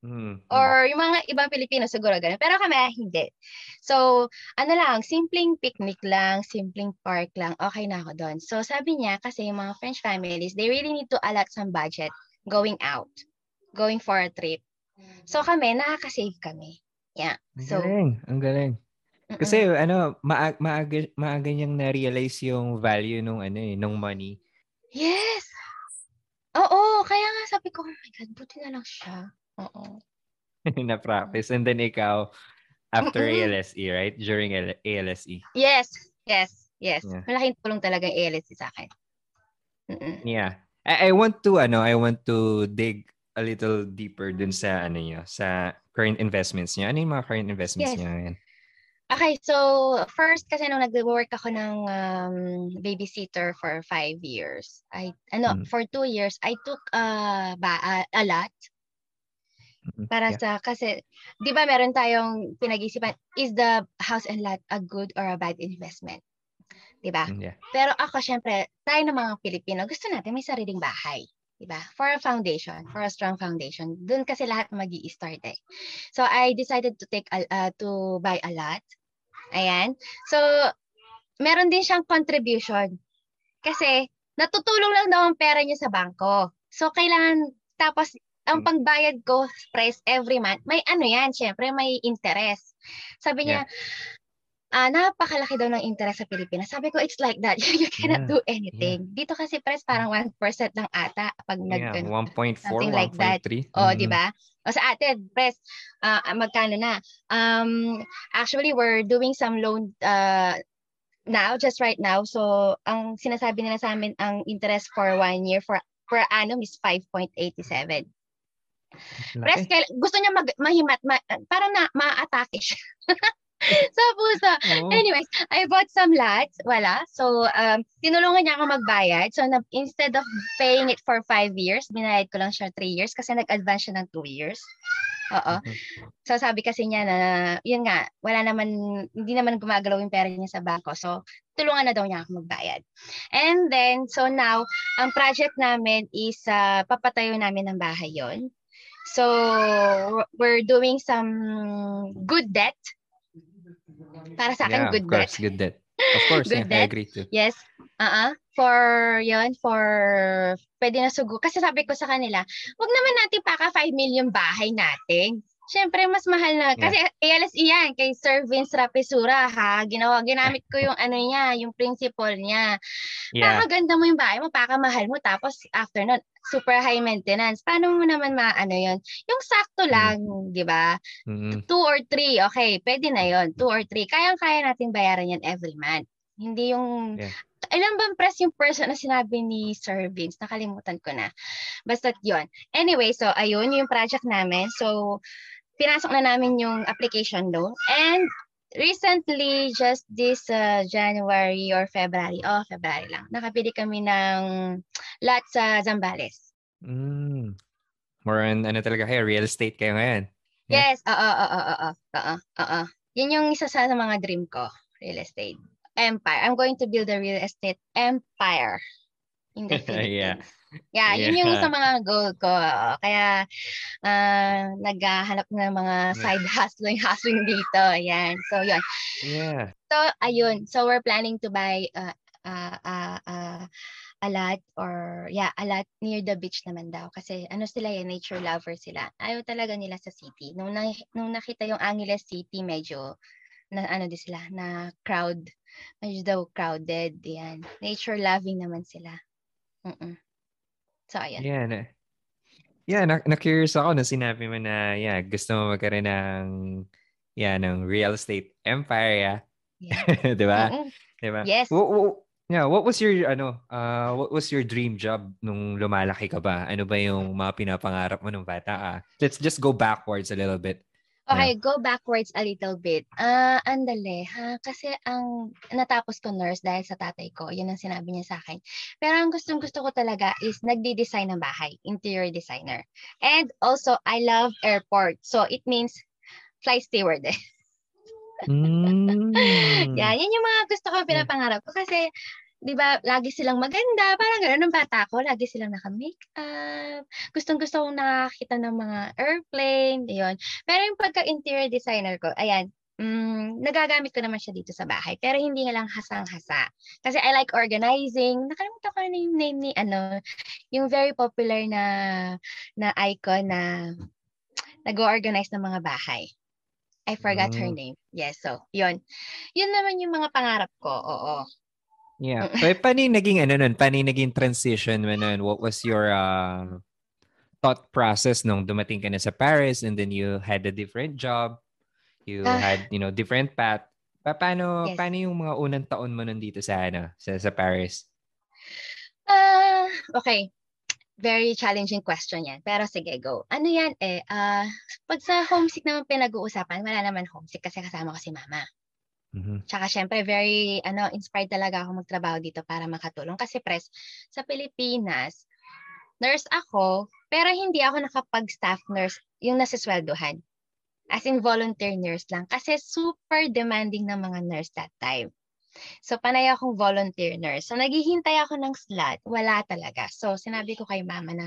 Mm. Or yung mga ibang Pilipino siguro ganoon, pero kami hindi. So, ano lang, simpleng picnic lang, simpleng park lang, okay na ako doon. So, sabi niya kasi yung mga French families, they really need to allot some budget going out, going for a trip. So, kami nakaka-save kami. Yeah. So, ang galing, ang galing. Kasi uh-uh. ano, maaga maaga maaga niyang na-realize yung value nung ano eh, nung money. Yes. Oo, kaya nga sabi ko, oh my God, buti na lang siya. Oo. Na-practice. And then ikaw after uh-uh. A L S E, right? During A L S E. Yes. Yes. Yes. Yeah. Malaking tulong talaga ang A L S E sa akin. Uh-uh. Yeah. I-, I want to ano, I want to dig a little deeper dun sa ano niya, sa current investments niya. Ano yung mga current investments yes. niya ngayon? Okay, so first kasi nung nag-work ako ng um, babysitter for five years, I ano mm-hmm. for two years, I took uh, ba, uh, a lot mm-hmm. para yeah. sa kasi di ba meron tayong pinag-isipan, is the house and lot a good or a bad investment? Diba? Yeah. Pero ako, syempre, tayo ng mga Pilipino, gusto natin may sariling bahay. Diba? For a foundation, for a strong foundation. Doon kasi lahat mag-i-start eh. So, I decided to take a, uh, to buy a lot. Ayan. So, meron din siyang contribution. Kasi, natutulong lang daw ang pera niya sa bangko. So, kailangan, tapos, ang pagbayad ko price every month, may ano yan, syempre, may interest. Sabi niya, yeah. Ah, napakalaki daw ng interest sa Pilipinas. Sabi ko, it's like that. You cannot yeah. do anything. Yeah. Dito kasi press parang one percent lang ata pag yeah. nag one point four, one point three. Like oh, mm-hmm. 'Di ba? O sa atin, press uh, magkano na? Um actually we're doing some loan uh now just right now. So ang sinasabi nila sa amin ang interest for one year for per annum is five point eight seven. Press kay- gusto niya mag mahimat ma- parang na ma-atake siya. Sa puso. Oh. Anyways, I bought some lots. Wala. So, um, tinulungan niya ako magbayad. So, na- instead of paying it for five years, binayad ko lang siya three years kasi nag-advance siya ng two years. Oo. So, sabi kasi niya na, yun nga, wala naman, hindi naman gumagalaw yung pera niya sa bangko. So, tulungan na daw niya ako magbayad. And then, so now, ang project namin is, uh, papatayo namin ng bahay yun. So, we're doing some good debt. Para sa akin, yeah, good debt. Good debt. Of course, good yeah, debt. I agree too. Yes. Uh-uh. For, yun, for, pwede na sugo. Kasi sabi ko sa kanila, wag naman natin paka five million bahay natin. Siyempre, mas mahal na. Kasi yeah. A L S iyan, kay Sir Vince Rapisura, ha? Ginawa, ginamit ko yung ano niya, yung principle niya. Yeah. Pakaganda mo yung bahay mo, pakamahal mo, tapos after nun, super high maintenance. Paano mo naman maano yun? Yung sakto lang, mm. di ba? Mm-hmm. Two or three, okay, pwede na yun. Two or three. Kayang-kaya natin bayaran yan every month. Hindi yung... Yeah. Ilan bang press yung person na sinabi ni Sir Vince? Nakalimutan ko na. Basta't yun. Anyway, so ayun, yung project namin. So, pinasok na namin yung application loan. And recently, just this uh, January or February, oh, February lang, nakapili kami ng lot sa Zambales. Mm. More on, ano talaga kayo, real estate kayo ngayon. Yeah. Yes, oo, oo, oo, oo, oo, oo. Yun yung isa sa mga dream ko, real estate empire. I'm going to build a real estate empire in the Philippines. Yeah. Yeah, yeah, yun yung sa mga goal ko. Kaya uh, naghahanap na mga side hustling, hustling dito. Ayan. So, yun. Yeah. So, ayun. So, we're planning to buy uh, uh, uh, uh, a lot or, yeah, a lot near the beach naman daw. Kasi ano sila yan, nature lover sila. Ayaw talaga nila sa city. Nung, na, nung nakita yung Angeles City, medyo na ano din sila, na crowd, medyo daw crowded. Yan. Nature loving naman sila. Mm-mm. So, ayan. Yeah, na, yeah na, na-curious ako na sinabi mo na yeah, gusto mo magkaroon ng, yeah, ng real estate empire. Yeah. Yeah. Diba? Mm-mm. Diba? Yes. What, what, yeah, what was your, ano, uh, what was your dream job nung lumalaki ka ba? Ano ba yung mga pinapangarap mo nung bata? Ah? Let's just go backwards a little bit. Okay, yeah. Go backwards a little bit. Ah, uh, andali, ha? Kasi ang natapos ko nurse dahil sa tatay ko. Yun ang sinabi niya sa akin. Pero ang gustong-gusto ko talaga is nagdi-design ng bahay, interior designer. And also, I love airport. So, it means flight steward. Eh. Mm. Yeah, yan yung mga gusto ko pinapangarap ko. Kasi, di ba, lagi silang maganda. Parang gano'n ng bata ko. Lagi silang naka-makeup. Gustong-gusto kong nakakita ng mga airplane, yun. Pero yung pagka-interior designer ko, ayan, mm, nagagamit ko naman siya dito sa bahay. Pero hindi nga lang hasang-hasa. Kasi I like organizing. Nakalimutan ko na yung name ni, ano, yung very popular na na icon na nag-organize ng mga bahay. I forgot mm. her name. Yes, so, yun. Yun naman yung mga pangarap ko, oo. Yeah. But paano yung naging, ano nun, paano yung naging transition mo nun? What was your uh, thought process nung dumating ka na sa Paris and then you had a different job? You uh, had, you know, different path. Pa- paano, yes. paano yung mga unang taon mo nun dito sa, ano, sa, sa Paris? Uh, okay. Very challenging question yan. Pero sige, go. Ano yan eh? Uh, pag sa homesick naman pinag-uusapan, wala naman homesick kasi kasama ko si mama. Mm-hmm. Tsaka syempre very ano inspired talaga ako magtrabaho dito para makatulong kasi press sa Pilipinas nurse ako pero hindi ako nakapag-staff nurse yung nasisweldohan as in volunteer nurse lang kasi super demanding ng mga nurse that time So, panay akong volunteer nurse. So, naghihintay ako ng slot. Wala talaga. So, sinabi ko kay mama na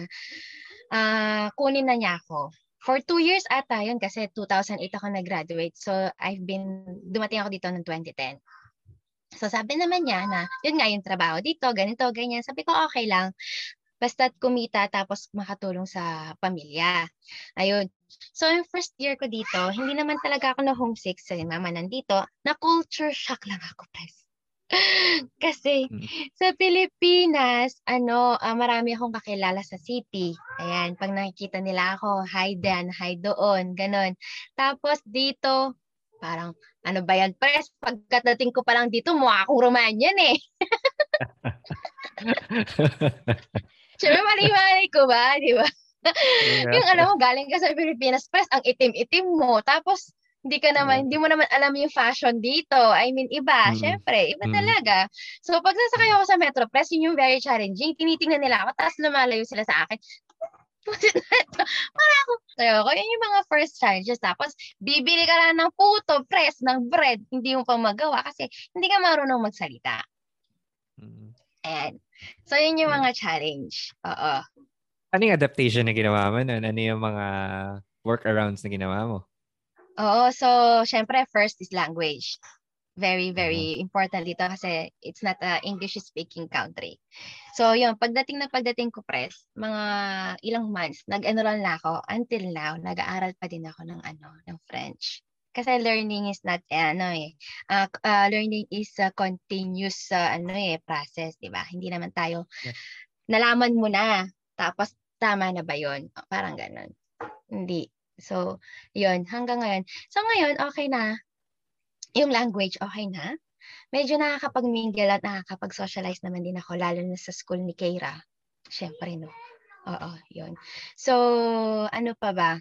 uh, kunin na niya ako. For two years ata, yun kasi two thousand eight ako nag-graduate. So, I've been, dumating ako dito noong twenty ten. So, sabi naman niya na, yun nga yung trabaho dito, ganito, ganyan. Sabi ko, okay lang. Basta't kumita tapos makatulong sa pamilya. Ayun. So, yung first year ko dito, hindi naman talaga ako na homesick sa mama nandito. Na-culture shock lang ako, guys. Kasi sa Pilipinas, ano, uh, marami akong kakilala sa city. Ayan, pag nakikita nila ako, hi dan, hi doon, ganun. Tapos dito, parang, ano ba yan, pres? Pagkatating ko pa lang dito, mukha akong Romanian eh. Siyempre, mali-mali ko ba? Di ba? Yeah. Yung alam mo, galing ka sa Pilipinas, press, ang itim-itim mo. Tapos, hindi ka naman, yeah. Hindi mo naman alam yung fashion dito. I mean, iba. Mm. Siyempre, iba mm. talaga. So, pag sasakay ako sa Metro Press, yun yung very challenging. Tinitingnan nila ako, tapos lumalayo sila sa akin. Para ako. So, yun yung mga first challenges. Tapos, bibili ka lang ng puto, press, ng bread. Hindi mo pa magawa kasi hindi ka marunong magsalita. Mm. Ayan. So, yun yung mga challenge. Oo. Ano yung adaptation na ginawa mo nun? Ano yung mga workarounds na ginawa mo? Oo. So, syempre, first is language. Very, very uh-huh. important dito kasi it's not a English-speaking country. So, yun. Pagdating na pagdating ko, press, mga ilang months, nag-enroll na ako. Until now, nag-aaral pa din ako ng, ano, ng French. Kasi learning is not eh, ano eh uh, uh, learning is a uh, continuous uh, ano eh process, 'di ba? Hindi naman tayo yeah. nalaman mo na tapos tama na ba 'yon? Parang ganoon. Hindi. So, 'yun hanggang ngayon. So ngayon okay na. Yung language okay na. Medyo nakakapag-mingle at nakakapag-socialize naman din ako lalo na sa school ni Keira. Syempre no. Oo, 'yun. So, ano pa ba?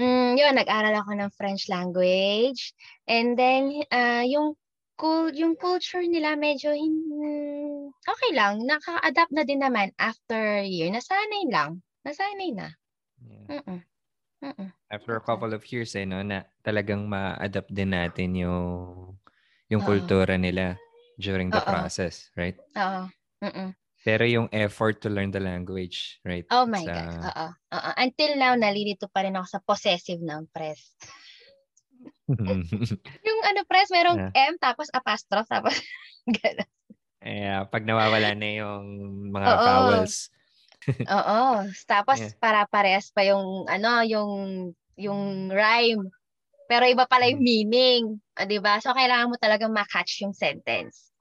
Mm, yun, nag-aral ako ng French language. And then, uh, yung, cool, yung culture nila medyo hin- okay lang. Naka-adapt na din naman after year. Nasanay lang. Nasanay na. Yeah. Mm-mm. Mm-mm. After a couple of years, eh, no, na talagang ma-adapt din natin yung, yung kultura nila during the Uh-oh. process, right? Oo. Mm-mm. Pero yung effort to learn the language, right? Oh my sa... God. Oo. Oo. Until now, nalilito pa rin ako sa possessive ng press. Yung ano press, merong yeah. M tapos apostrophe tapos gano'n. Yeah, pag nawawala na yung mga Oo. vowels. Oo. Tapos yeah. para parehas pa yung ano, yung yung rhyme. Pero iba pala yung meaning. O, diba? So, kailangan mo talagang ma-catch yung sentence.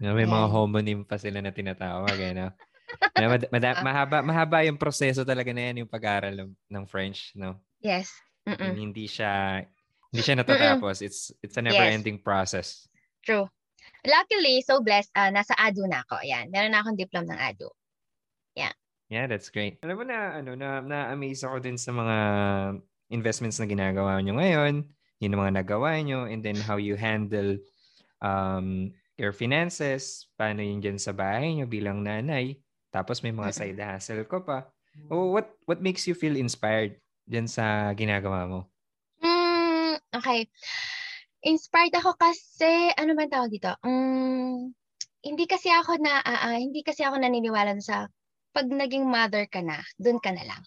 No, may mga homonym pa sila na tinatawag, eh, no? Mad- mad- mahaba, mahaba yung proseso talaga na yan, yung pag-aaral ng, ng French, no? Yes. Mm-mm. Hindi siya, hindi siya natatapos. Mm-mm. It's it's a never-ending yes. process. True. Luckily, so blessed, uh, nasa A D U na ako. Ayan. Meron na akong diploma ng A D U. Yeah. Yeah, that's great. Alam mo na, ano, na, na-amaze ako din sa mga investments na ginagawa nyo ngayon, yung mga nagawa nyo, and then how you handle um your finances, paano yun dyan sa bahay nyo bilang nanay, tapos may mga side hustle ko pa. Oh, what what makes you feel inspired dyan sa ginagawa mo? Mm, okay. Inspired ako kasi, ano man tawag dito? Mm, hindi kasi ako na, uh, hindi kasi ako naniniwala sa pag naging mother ka na, dun ka na lang.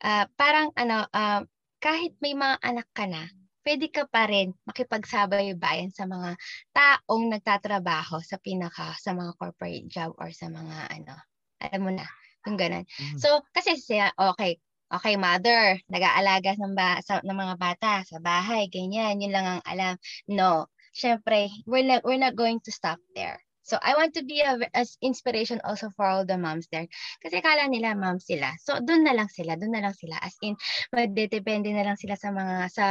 Uh, parang ano, uh, kahit may mga anak ka na, pwede ka pa rin makipagsabay-bayan sa mga taong nagtatrabaho sa pinaka, sa mga corporate job or sa mga ano, alam mo na, yung ganun. Mm-hmm. So, kasi siya, okay, okay mother, nag-aalaga ng, ba- sa, ng mga bata sa bahay, ganyan, yun lang ang alam. No, syempre, we're not, we're not going to stop there. So, I want to be a, as inspiration also for all the moms there. Kasi kala nila mom sila. So, doon na lang sila. Doon na lang sila. As in, magdedepende na lang sila sa mga, sa,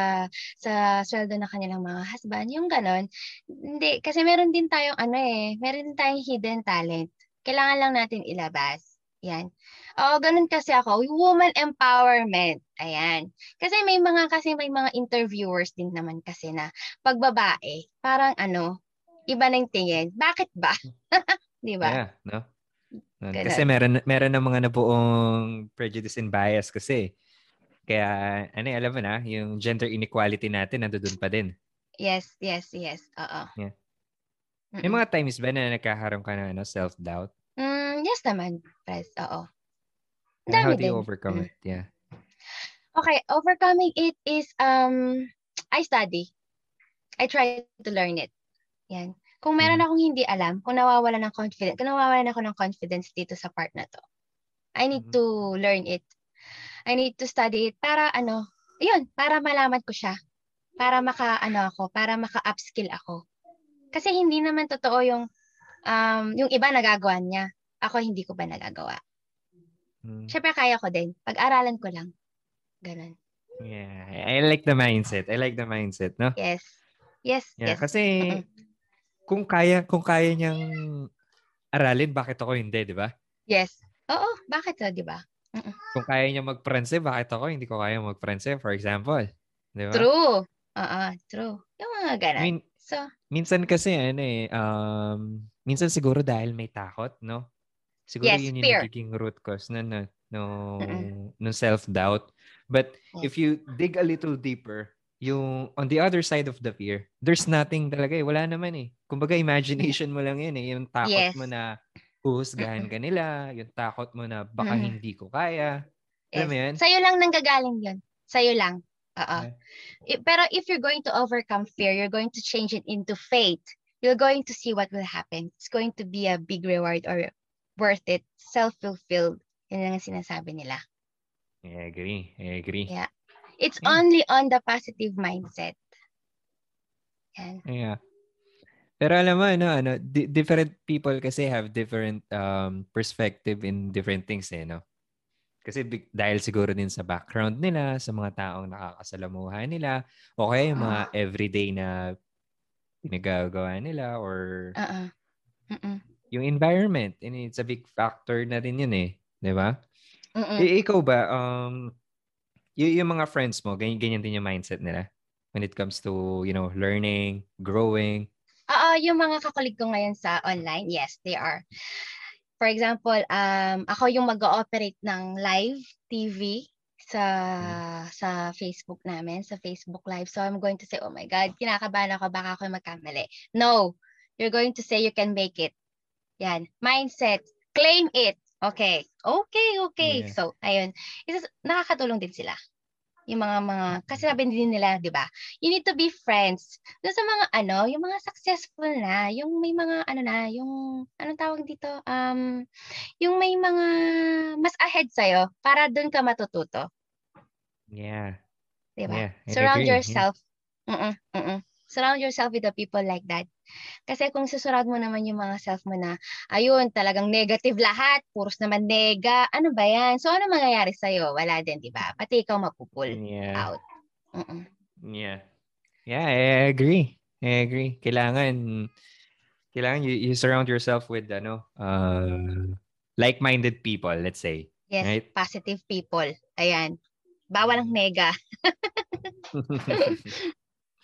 sa sweldo na kanilang mga husband. Yung ganon. Hindi. Kasi meron din tayong ano eh. Meron din tayong hidden talent. Kailangan lang natin ilabas. Yan. Oo, ganun kasi ako. Woman empowerment. Ayan. Kasi may mga, kasi may mga interviewers din naman kasi na pag babae, parang ano, iba na yung tingin. Bakit ba? Di ba? Yeah, no? Kasi meron, meron ng mga nabuong prejudice and bias kasi. Kaya, ano, alam mo na, yung gender inequality natin, nandoon pa din. Yes, yes, yes. Oo. Yeah. May mga times ba na nagkaharap ka ng ano, self-doubt? Mm, yes naman, Pres. Oo. Dami how do you din. Overcome mm. it? Yeah. Okay, overcoming it is, um, I study. I try to learn it. Yan. Kung meron akong hindi alam, kung nawawala ng confidence, kung nawawala ako ng confidence dito sa part na to, I need mm-hmm. to learn it. I need to study it para ano, yun, para malaman ko siya. Para maka, ano ako, para maka-upskill ako. Kasi hindi naman totoo yung, um, yung iba nagagawa niya. Ako hindi ko ba nagagawa? Hmm. Siyempre kaya ko din. Pag-aralan ko lang. Ganun. Yeah. I like the mindset. I like the mindset, no? Yes. Yes. Yeah, yes. Kasi uh-huh. kung kaya, kung kaya niyang aralin, bakit ako hindi, di ba? Yes. Oo, bakit ako, di ba? Uh-huh. Kung kaya niya mag-prense, bakit ako hindi ko kaya mag-prense, for example. Diba? True. Oo, true. Yung mga ganun. I mean, so, minsan kasi, ano eh, um, minsan siguro dahil may takot, no? Siguro yes, yun fear. Yung nagiging root cause no, no, no, mm-hmm. no self-doubt. But yes. if you dig a little deeper, yung on the other side of the fear, there's nothing talaga eh. Wala naman eh. Kumbaga, imagination mo lang yun eh. Yung takot yes. mo na uhusgahan mm-hmm. ka nila, yung takot mo na baka mm-hmm. hindi ko kaya. Alam yes. mo yun? Sa'yo lang nanggagaling yun. Sa'yo lang. Uh-uh. Yeah. Pero if you're going to overcome fear, you're going to change it into faith. You're going to see what will happen. It's going to be a big reward or worth it, self-fulfilled. Yan lang ang sinasabi nila. I agree. I agree. Yeah. It's yeah. only on the positive mindset. Yan. Yeah. Pero alam mo, ano, ano, di- different people kasi have different um, perspective in different things, eh, no? Kasi dahil siguro din sa background nila, sa mga taong nakakasalamuhan nila, o kaya yung mga uh-huh. everyday na pinagagawa nila or uh-uh. Uh-uh. yung environment. And it's a big factor na rin yun eh. Diba? Uh-uh. I- ikaw ba, um, y- yung mga friends mo, ganyan, ganyan din yung mindset nila when it comes to, you know, learning, growing? Oo, yung mga kakulig ko ngayon sa online, yes, they are. For example, um, ako yung mag-ooperate ng live T V sa mm. sa Facebook namin, sa Facebook Live. So I'm going to say, oh my God, kinakabahan ako, baka ako magkamali. No, you're going to say you can make it. Yan, mindset, claim it. Okay, okay, okay. Yeah. So, ayun, isa, nakakatulong din sila. Yung mga mga, kasi sabi din nila, di ba? You need to be friends. Doon sa mga ano, yung mga successful na, yung may mga ano na, yung, anong tawag dito? Um, yung may mga mas ahead sa'yo para doon ka matututo. Yeah. Di ba? Yeah, surround yourself. Yeah. Mm-mm, mm-mm. Surround yourself with the people like that. Kasi kung susurround mo naman yung mga self mo na, ayun, talagang negative lahat, puros naman nega, ano ba yan? So, ano mangyayari sa'yo? Wala din, di ba? Pati ikaw mapupull yeah. out. Mm-mm. Yeah. Yeah, I agree. I agree. Kailangan, kailangan you, you surround yourself with, ano, uh, like-minded people, let's say. Yes, right? Positive people. Ayan. Bawal ang nega.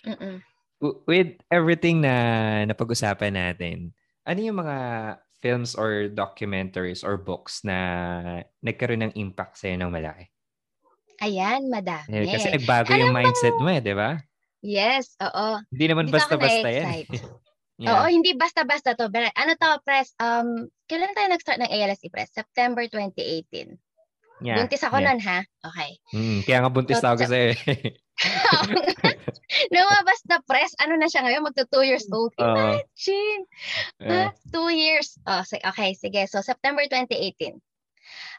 Mm-mm. With everything na napag-usapan natin, ano yung mga films or documentaries or books na nagkaroon ng impact sa'yo ng malaki? Ayan, madami. Kasi nagbago yung mindset mo eh, di ba? Yes, oo. Hindi naman hindi basta-basta yan. yeah. Oo, hindi basta-basta to. Ano to, Press? Um, kailan tayo nag-start ng A L S E, Press? September twenty eighteen. Yeah. Buntis ako yeah. nun, ha? Okay. Mm, kaya nga buntis so, tao kasi. Lumabas na, Press. Ano na siya ngayon? Magto two years old. Imagine! Uh, uh, two years. Oh, okay, sige. So, September twenty eighteen.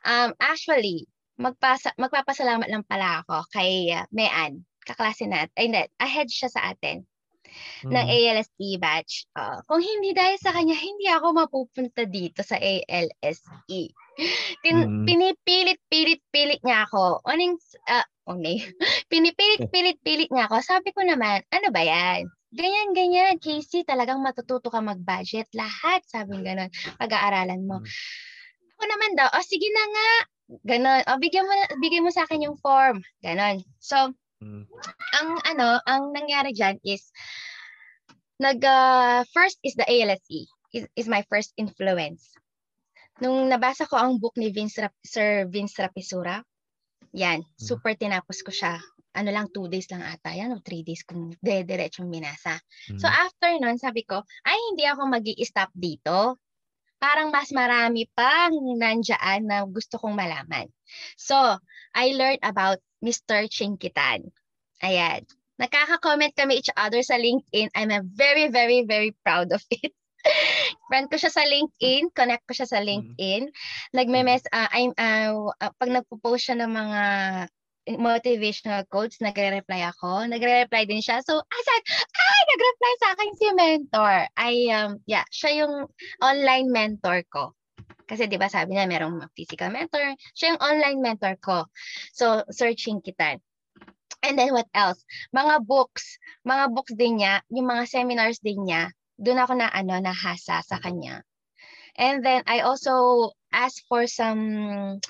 Um, actually, magpasa- magpapasalamat lang pala ako kay uh, Mean. Kaklase natin. Ay, na, ahead siya sa atin. Mm. Ng A L S E batch. Uh, kung hindi dahil sa kanya, hindi ako mapupunta dito sa A L S E. Tin- mm. Pinipilit-pilit-pilit niya ako. Oning, uh, okay. Pinipilit-pilit-pilit niya ako. Sabi ko naman, ano ba yan? Ganyan-ganyan, Casey, talagang matututo ka mag-budget. Lahat, sabi ganun, pag-aaralan mo. Ako naman daw, oh sige na nga. Ganun, oh bigyan mo, bigyan mo sa akin yung form. Ganun. So, mm. ang ano, ang nangyari dyan is, nag, uh, first is the A L S E. Is, is my first influence. Nung nabasa ko ang book ni Vince Rap- Sir Vince Rapisura, yan, super tinapos ko siya. ano lang, two days lang ata yan, o three days kung de-diretsong minasa. Mm-hmm. So after nun, sabi ko, ay hindi ako mag-i-stop dito. Parang mas marami pang nandiyan na gusto kong malaman. So, I learned about Mister Chinkee Tan. Ayan. Nakaka-comment kami each other sa LinkedIn. I'm a very, very, very proud of it. Friend ko siya sa LinkedIn, connect ko siya sa LinkedIn. Nagme-mess, uh, I'm, uh, uh, pag nagpo-post siya ng mga motivational quotes, nagre-reply ako. Nagre-reply din siya. So, asad, ay, nag-reply sa akin si mentor. I, um, yeah, siya yung online mentor ko. Kasi diba sabi na merong physical mentor. Siya yung online mentor ko. So, searching kita. And then what else? Mga books. Mga books din niya. Yung mga seminars din niya. Doon ako na, ano, nahasa sa kanya. And then, I also asked for some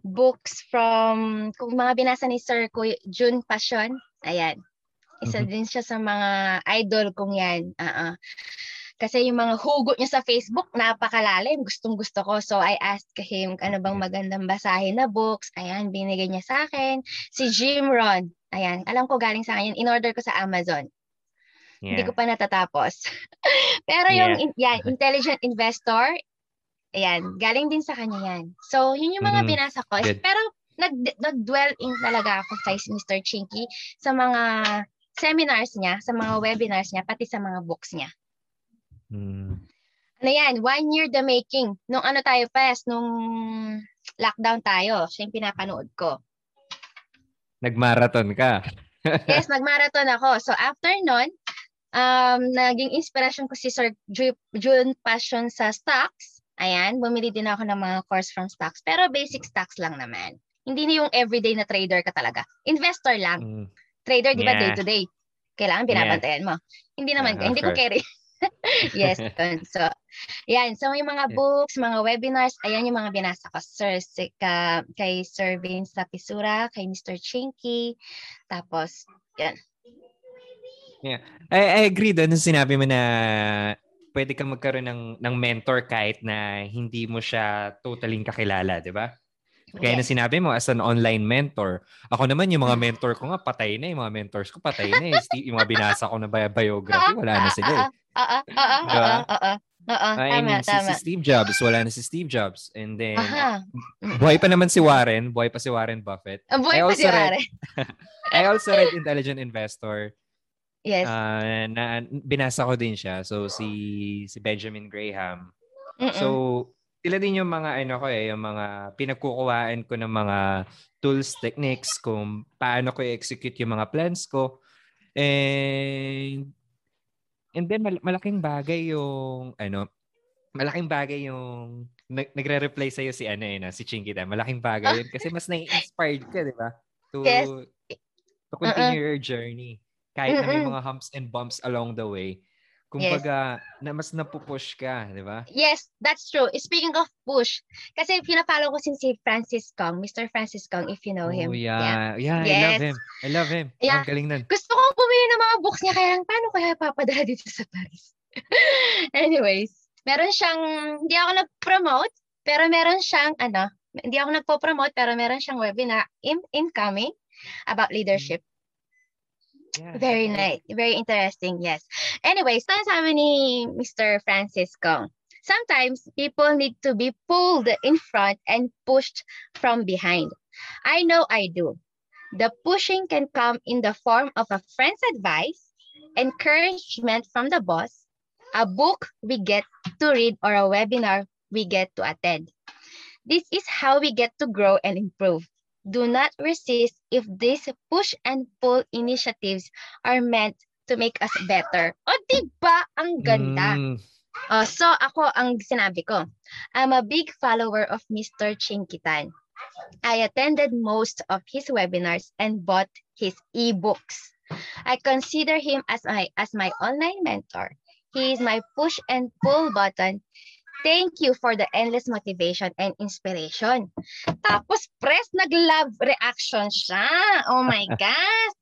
books from kung mga binasa ni Sir ko, June Passion. Ayan. Isa mm-hmm. din siya sa mga idol kong yan. Uh-uh. Kasi yung mga hugot niya sa Facebook, napakalalim. Gustong-gusto ko. So, I asked him, ano bang magandang basahin na books? Ayan, binigay niya sa akin. Si Jim Rohn. Ayan. Alam ko galing sa akin. In-order ko sa Amazon. Yeah. Hindi ko pa natatapos. Pero yung yeah. in, yan, Intelligent Investor, ayan, galing din sa kanya yan. So, yun yung mga mm-hmm. binasa ko. Good. Pero, nag, nag-dwell in talaga ako kay Mister Chinkee sa mga seminars niya, sa mga webinars niya, pati sa mga books niya. Mm. Ano yan, one year the making. Nung ano tayo, Pes, nung lockdown tayo, siya yung pinapanood ko. Nag-marathon ka. Yes, nag-marathon ako. So, after nun, um, naging inspiration ko si Sir June Passion sa stocks. Ayan, bumili din ako ng mga course from stocks. Pero basic stocks lang naman. Hindi na yung everyday na trader ka talaga. Investor lang. Mm. Trader, di ba, yeah. day-to-day? Kailangan binabantayan yeah. mo. Hindi naman, uh, hindi course. Ko carry. Yes. So, ayan. So, yung mga books, mga webinars, ayan yung mga binasa ko. Sir, si, ka, kay Sir Vince Rapisura, kay Mister Chinkee. Tapos, yan. Yeah. I, I agree doon sa sinabi mo na pwede kang magkaroon ng, ng mentor kahit na hindi mo siya totaling kakilala, di ba? Kaya na sinabi mo, as an online mentor, ako naman yung mga mentor ko nga, patay na. Yung mga mentors ko, patay na. Yung mga binasa ko na biography, wala na sila. Oo, oo, oo, oo. Tama, tama. Si Steve Jobs, wala na si Steve Jobs. And then, uh-huh. buhay pa naman si Warren, buhay pa si Warren Buffett. Uh, buhay pa si read, Warren. I also read Intelligent Investor. Yes. Uh, na, binasa ko din siya. So si si Benjamin Graham. Mm-mm. So sila din yung mga ano ko eh, yung mga pinagkukuhaan ko ng mga tools, techniques kung paano ko i-execute yung mga plans ko. And and then mal- malaking bagay yung ano, malaking bagay yung nag- nagre-reply sa iyo si ano eh, na, si Chinkee Tan. Malaking bagay oh. yun kasi mas nai-inspired ka, di ba? To yes. to continue uh-uh. your journey. Kahit na may mga humps and bumps along the way. Kumbaga, yes. na mas napupush ka, di ba? Yes, that's true. Speaking of push, kasi pina-follow ko si Francis Kong, Mister Francis Kong, if you know him. Oh, yeah. Yeah, yeah yes. I love him. I love him. Yeah. Ang galing nun. Gusto kong bumili ng mga books niya, kaya lang, paano kaya papadala dito sa Paris? Anyways, meron siyang, hindi ako nag-promote, pero meron siyang, ano, hindi ako nagpo-promote, pero meron siyang webinar in- incoming about leadership. Mm-hmm. Yeah. Very nice. Very interesting, yes. Anyways, saan sa amin ni Mister Francis Kong. Sometimes, people need to be pulled in front and pushed from behind. I know I do. The pushing can come in the form of a friend's advice, encouragement from the boss, a book we get to read, or a webinar we get to attend. This is how we get to grow and improve. Do not resist if these push and pull initiatives are meant to make us better. O, diba? Ang ganda. Mm. Oh, so, ako ang sinabi ko. I'm a big follower of Mister Chinkee Tan. I attended most of his webinars and bought his e-books. I consider him as my, as my online mentor. He is my push and pull button. Thank you for the endless motivation and inspiration. Tapos, press, nag-love reaction siya. Oh my gosh.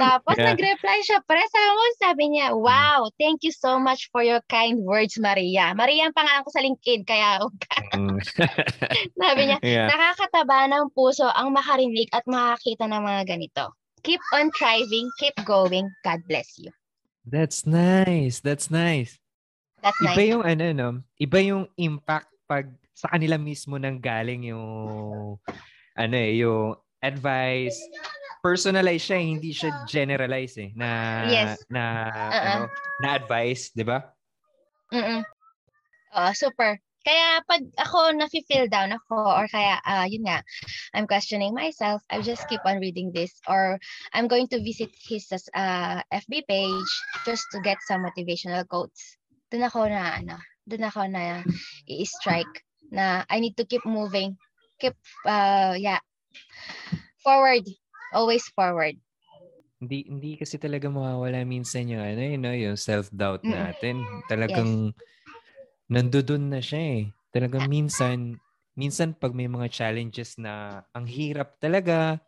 Tapos, yeah. nag-reply siya. Press, sabi niya, wow, thank you so much for your kind words, Maria. Maria ang pangalan ko sa LinkedIn, kaya sabi niya, yeah. nakakataba ng puso ang makarinig at makakita ng mga ganito. Keep on thriving. Keep going. God bless you. That's nice. That's nice. That's nice. Iba yung, ano, no? Iba yung impact pag sa kanila mismo nang galing yung, ano eh, yung advice. Personalized siya, hindi siya generalize eh, na, yes. na, uh-uh. ano, na advice, di ba? Mm-mm. Oh, super. Kaya pag ako na-feel down ako or kaya, uh, yun nga, I'm questioning myself, I'll just keep on reading this or I'm going to visit his uh, F B page just to get some motivational quotes. Doon ako na, ano, doon ako na i-strike na I need to keep moving. Keep, uh, yeah, forward. Always forward. Hindi, hindi kasi talaga mawawala minsan yung, ano, you know, yung self-doubt natin. Mm-hmm. Talagang... Yes. Nandudun na siya eh. Talaga minsan, minsan pag may mga challenges na ang hirap talaga,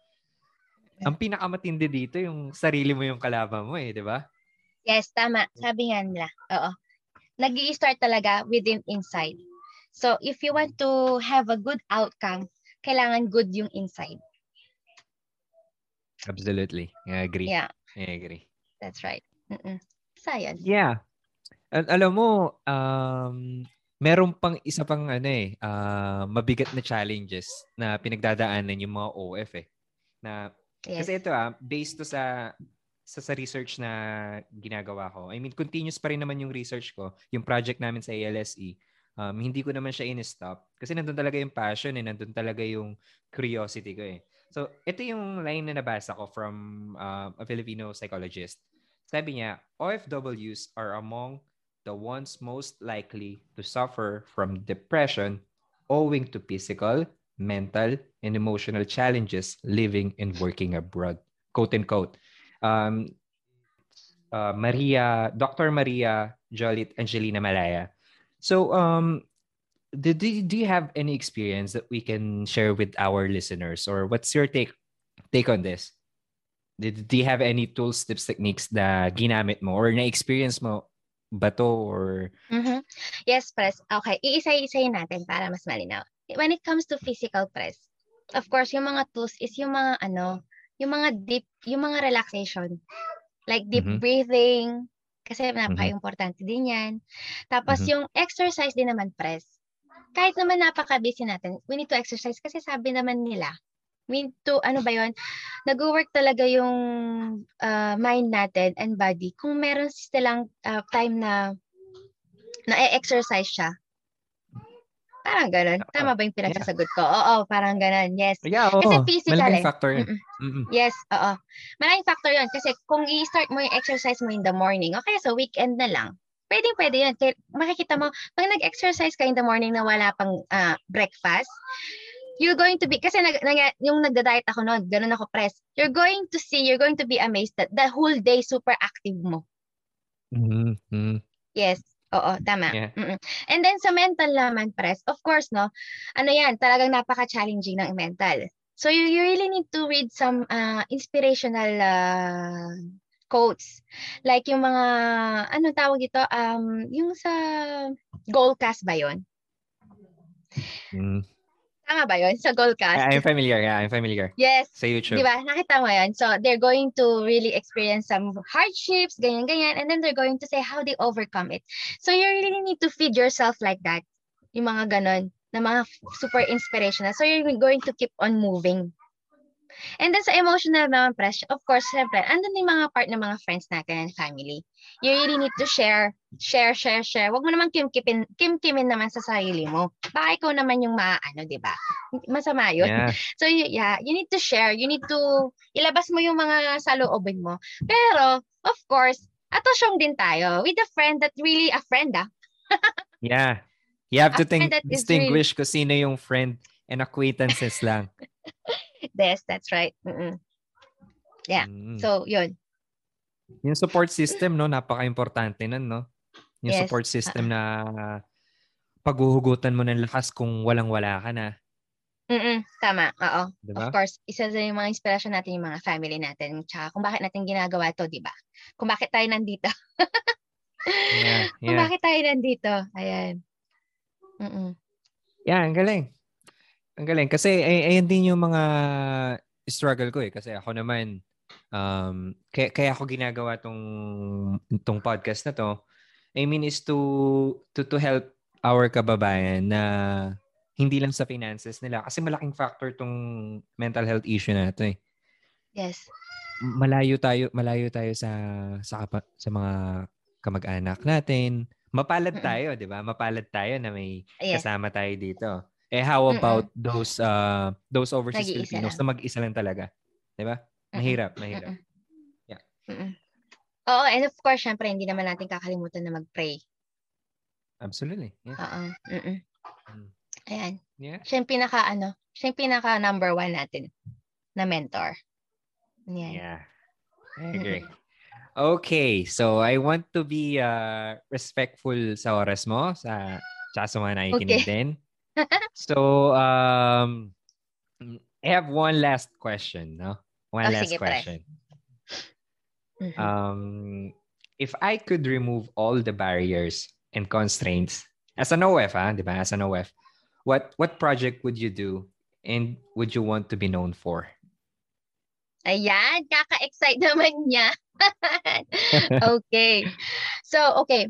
ang pinakamatindi dito yung sarili mo yung kalaban mo eh, di ba? Yes, tama. Sabi nga nila. Oo. Nag-i-start talaga within inside. So, if you want to have a good outcome, kailangan good yung inside. Absolutely. I agree. Yeah. I agree. That's right. Mm-mm. Science. Yeah. Alam mo, um, meron pang isa pang ano eh, uh, mabigat na challenges na pinagdadaanan yung mga O F eh. Na, yes. Kasi ito ah, based to sa, sa sa research na ginagawa ko. I mean, continuous pa rin naman yung research ko, yung project namin sa A L S E. Um, hindi ko naman siya in-stop. Kasi nandun talaga yung passion eh, nandun talaga yung curiosity ko eh. So, ito yung line na nabasa ko from uh, a Filipino psychologist. Sabi niya, O F Ws are among the ones most likely to suffer from depression owing to physical, mental, and emotional challenges living and working abroad. Quote unquote. Um, uh, Maria, Doctor Maria Jolit Angelina Malaya. So, um, do, do, do you have any experience that we can share with our listeners? Or what's your take take on this? Did, do you have any tools, tips, techniques na ginamit mo or na-experience mo bato or... Mm-hmm. Yes, press. Okay, iisa-isayin natin para mas malinaw. When it comes to physical press, of course, yung mga tools is yung mga ano, yung mga deep, yung mga relaxation. Like deep mm-hmm. breathing, kasi napaka-importante mm-hmm. din yan. Tapos mm-hmm. yung exercise din naman, press. Kahit naman napaka-busy natin, we need to exercise kasi sabi naman nila, we need to, ano ba yun, nag-work talaga yung uh, mind natin and body. Kung meron silang uh, time na na-exercise siya, parang ganun. Tama ba yung pinagsasagot ko? Oo, parang ganun. Yes. Yeah, oo. Kasi physical malaking eh. factor yun. Mm-mm. Yes, oo. Malaking factor yun. Kasi kung i-start mo yung exercise mo in the morning, okay, so weekend na lang. Pwedeng pwede yun. Kaya makikita mo, pag nag-exercise ka in the morning na wala pang uh, breakfast, you're going to be, kasi nag, nag, yung nagda-diet ako noon, ganun ako press, you're going to see, you're going to be amazed that the whole day super active mo. Mm-hmm. Yes, oo, tama. Yeah. And then sa mental naman press, of course, no, ano yan, talagang napaka-challenging ng mental. So you, you really need to read some uh, inspirational uh, quotes. Like yung mga, ano tawag ito, um, yung sa Goalcast ba yun? Mm. Tama ba yun? Sa Goldcast? I'm familiar. Yeah, I'm familiar. Yes. Sa YouTube. Diba? Nakita mo yun. So, they're going to really experience some hardships, ganyan-ganyan, and then they're going to say how they overcome it. So, you really need to feed yourself like that. Yung mga ganon, na mga super inspirational. So, you're going to keep on moving. And then sa emotional naman pressure, of course, syempre, andun yung mga part ng mga friends natin and family. You really need to share, share, share, share. Huwag mo naman kim-kimin, kim-kimin naman sa sarili mo. Baka ikaw naman yung maaano, di ba? Masama yun. Yeah. So, yeah, you need to share. You need to, ilabas mo yung mga saloobin mo. Pero, of course, atosyong din tayo with a friend that really, a friend ah. Yeah. You have to think, distinguish really... kung sino yung friend and acquaintances lang. Yes, that's right. Mm-mm. Yeah. Mm. So, yun. Yung support system, no, napaka-importante nun, no? Yung yes. support system uh-huh. na paghuhugutan mo ng lakas kung walang-wala ka na. Mm-mm. Tama. Oo. Diba? Of course, isa sa yung mga inspirasyon natin, yung mga family natin. Tsaka kung bakit natin ginagawa to, diba? Kung bakit tayo nandito. Yeah, yeah. Kung bakit tayo nandito. Ayan. Mm-mm. Yeah, ang galing. Ang galing. Kasi ay, ayan din yung mga struggle ko eh. Kasi ako naman, um, kaya, kaya ako ginagawa tong, tong podcast na to, I mean, is to, to, to help our kababayan na hindi lang sa finances nila. Kasi malaking factor tong mental health issue na ito eh. Yes. Malayo tayo, malayo tayo sa sa, sa mga kamag-anak natin. Mapalad tayo, 'di ba? Mapalad tayo na may yes. kasama tayo dito. Eh how about Mm-mm. those uh those overseas mag-iisa Filipinos lang. Na mag-isa lang talaga, 'di ba? Mahirap, mahirap. Mm-mm. Yeah. Mm-mm. Oo, and of course, syempre hindi naman natin kakalimutan na mag-pray. Absolutely. Yeah. Oo. Mm. Ayan. Yeah. Siya yung pinaka ano, siya yung pinaka number one natin na mentor. Yeah. yeah. I agree. Okay, so I want to be uh, respectful sa oras mo sa sa mga nakikinig din. So um I have one last question, no? One oh, last sige, question. Mm-hmm. Um if I could remove all the barriers and constraints as an O F, ah, 'di ba? As an O F, what what project would you do and would you want to be known for? Ayan, kaka-excite naman niya. Okay. So, okay.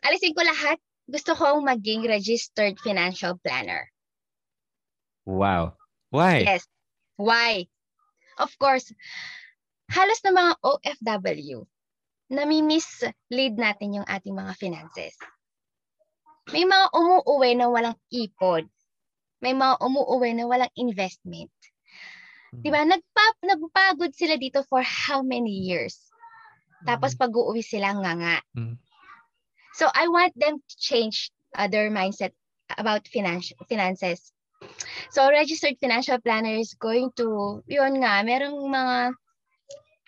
Alisin ko lahat. Gusto kong maging registered financial planner. Wow. Why? Yes. Why? Of course, halos na mga O F W, nami-mislead natin yung ating mga finances. May mga umuuwi na walang ipon. May mga umuuwi na walang investment. Diba? Nagpap, nagpagod sila dito for how many years? Tapos pag-uwi sila nga nga. So I want them to change uh, their mindset about finance, finances. So registered financial planner is going to, yun nga, merong mga,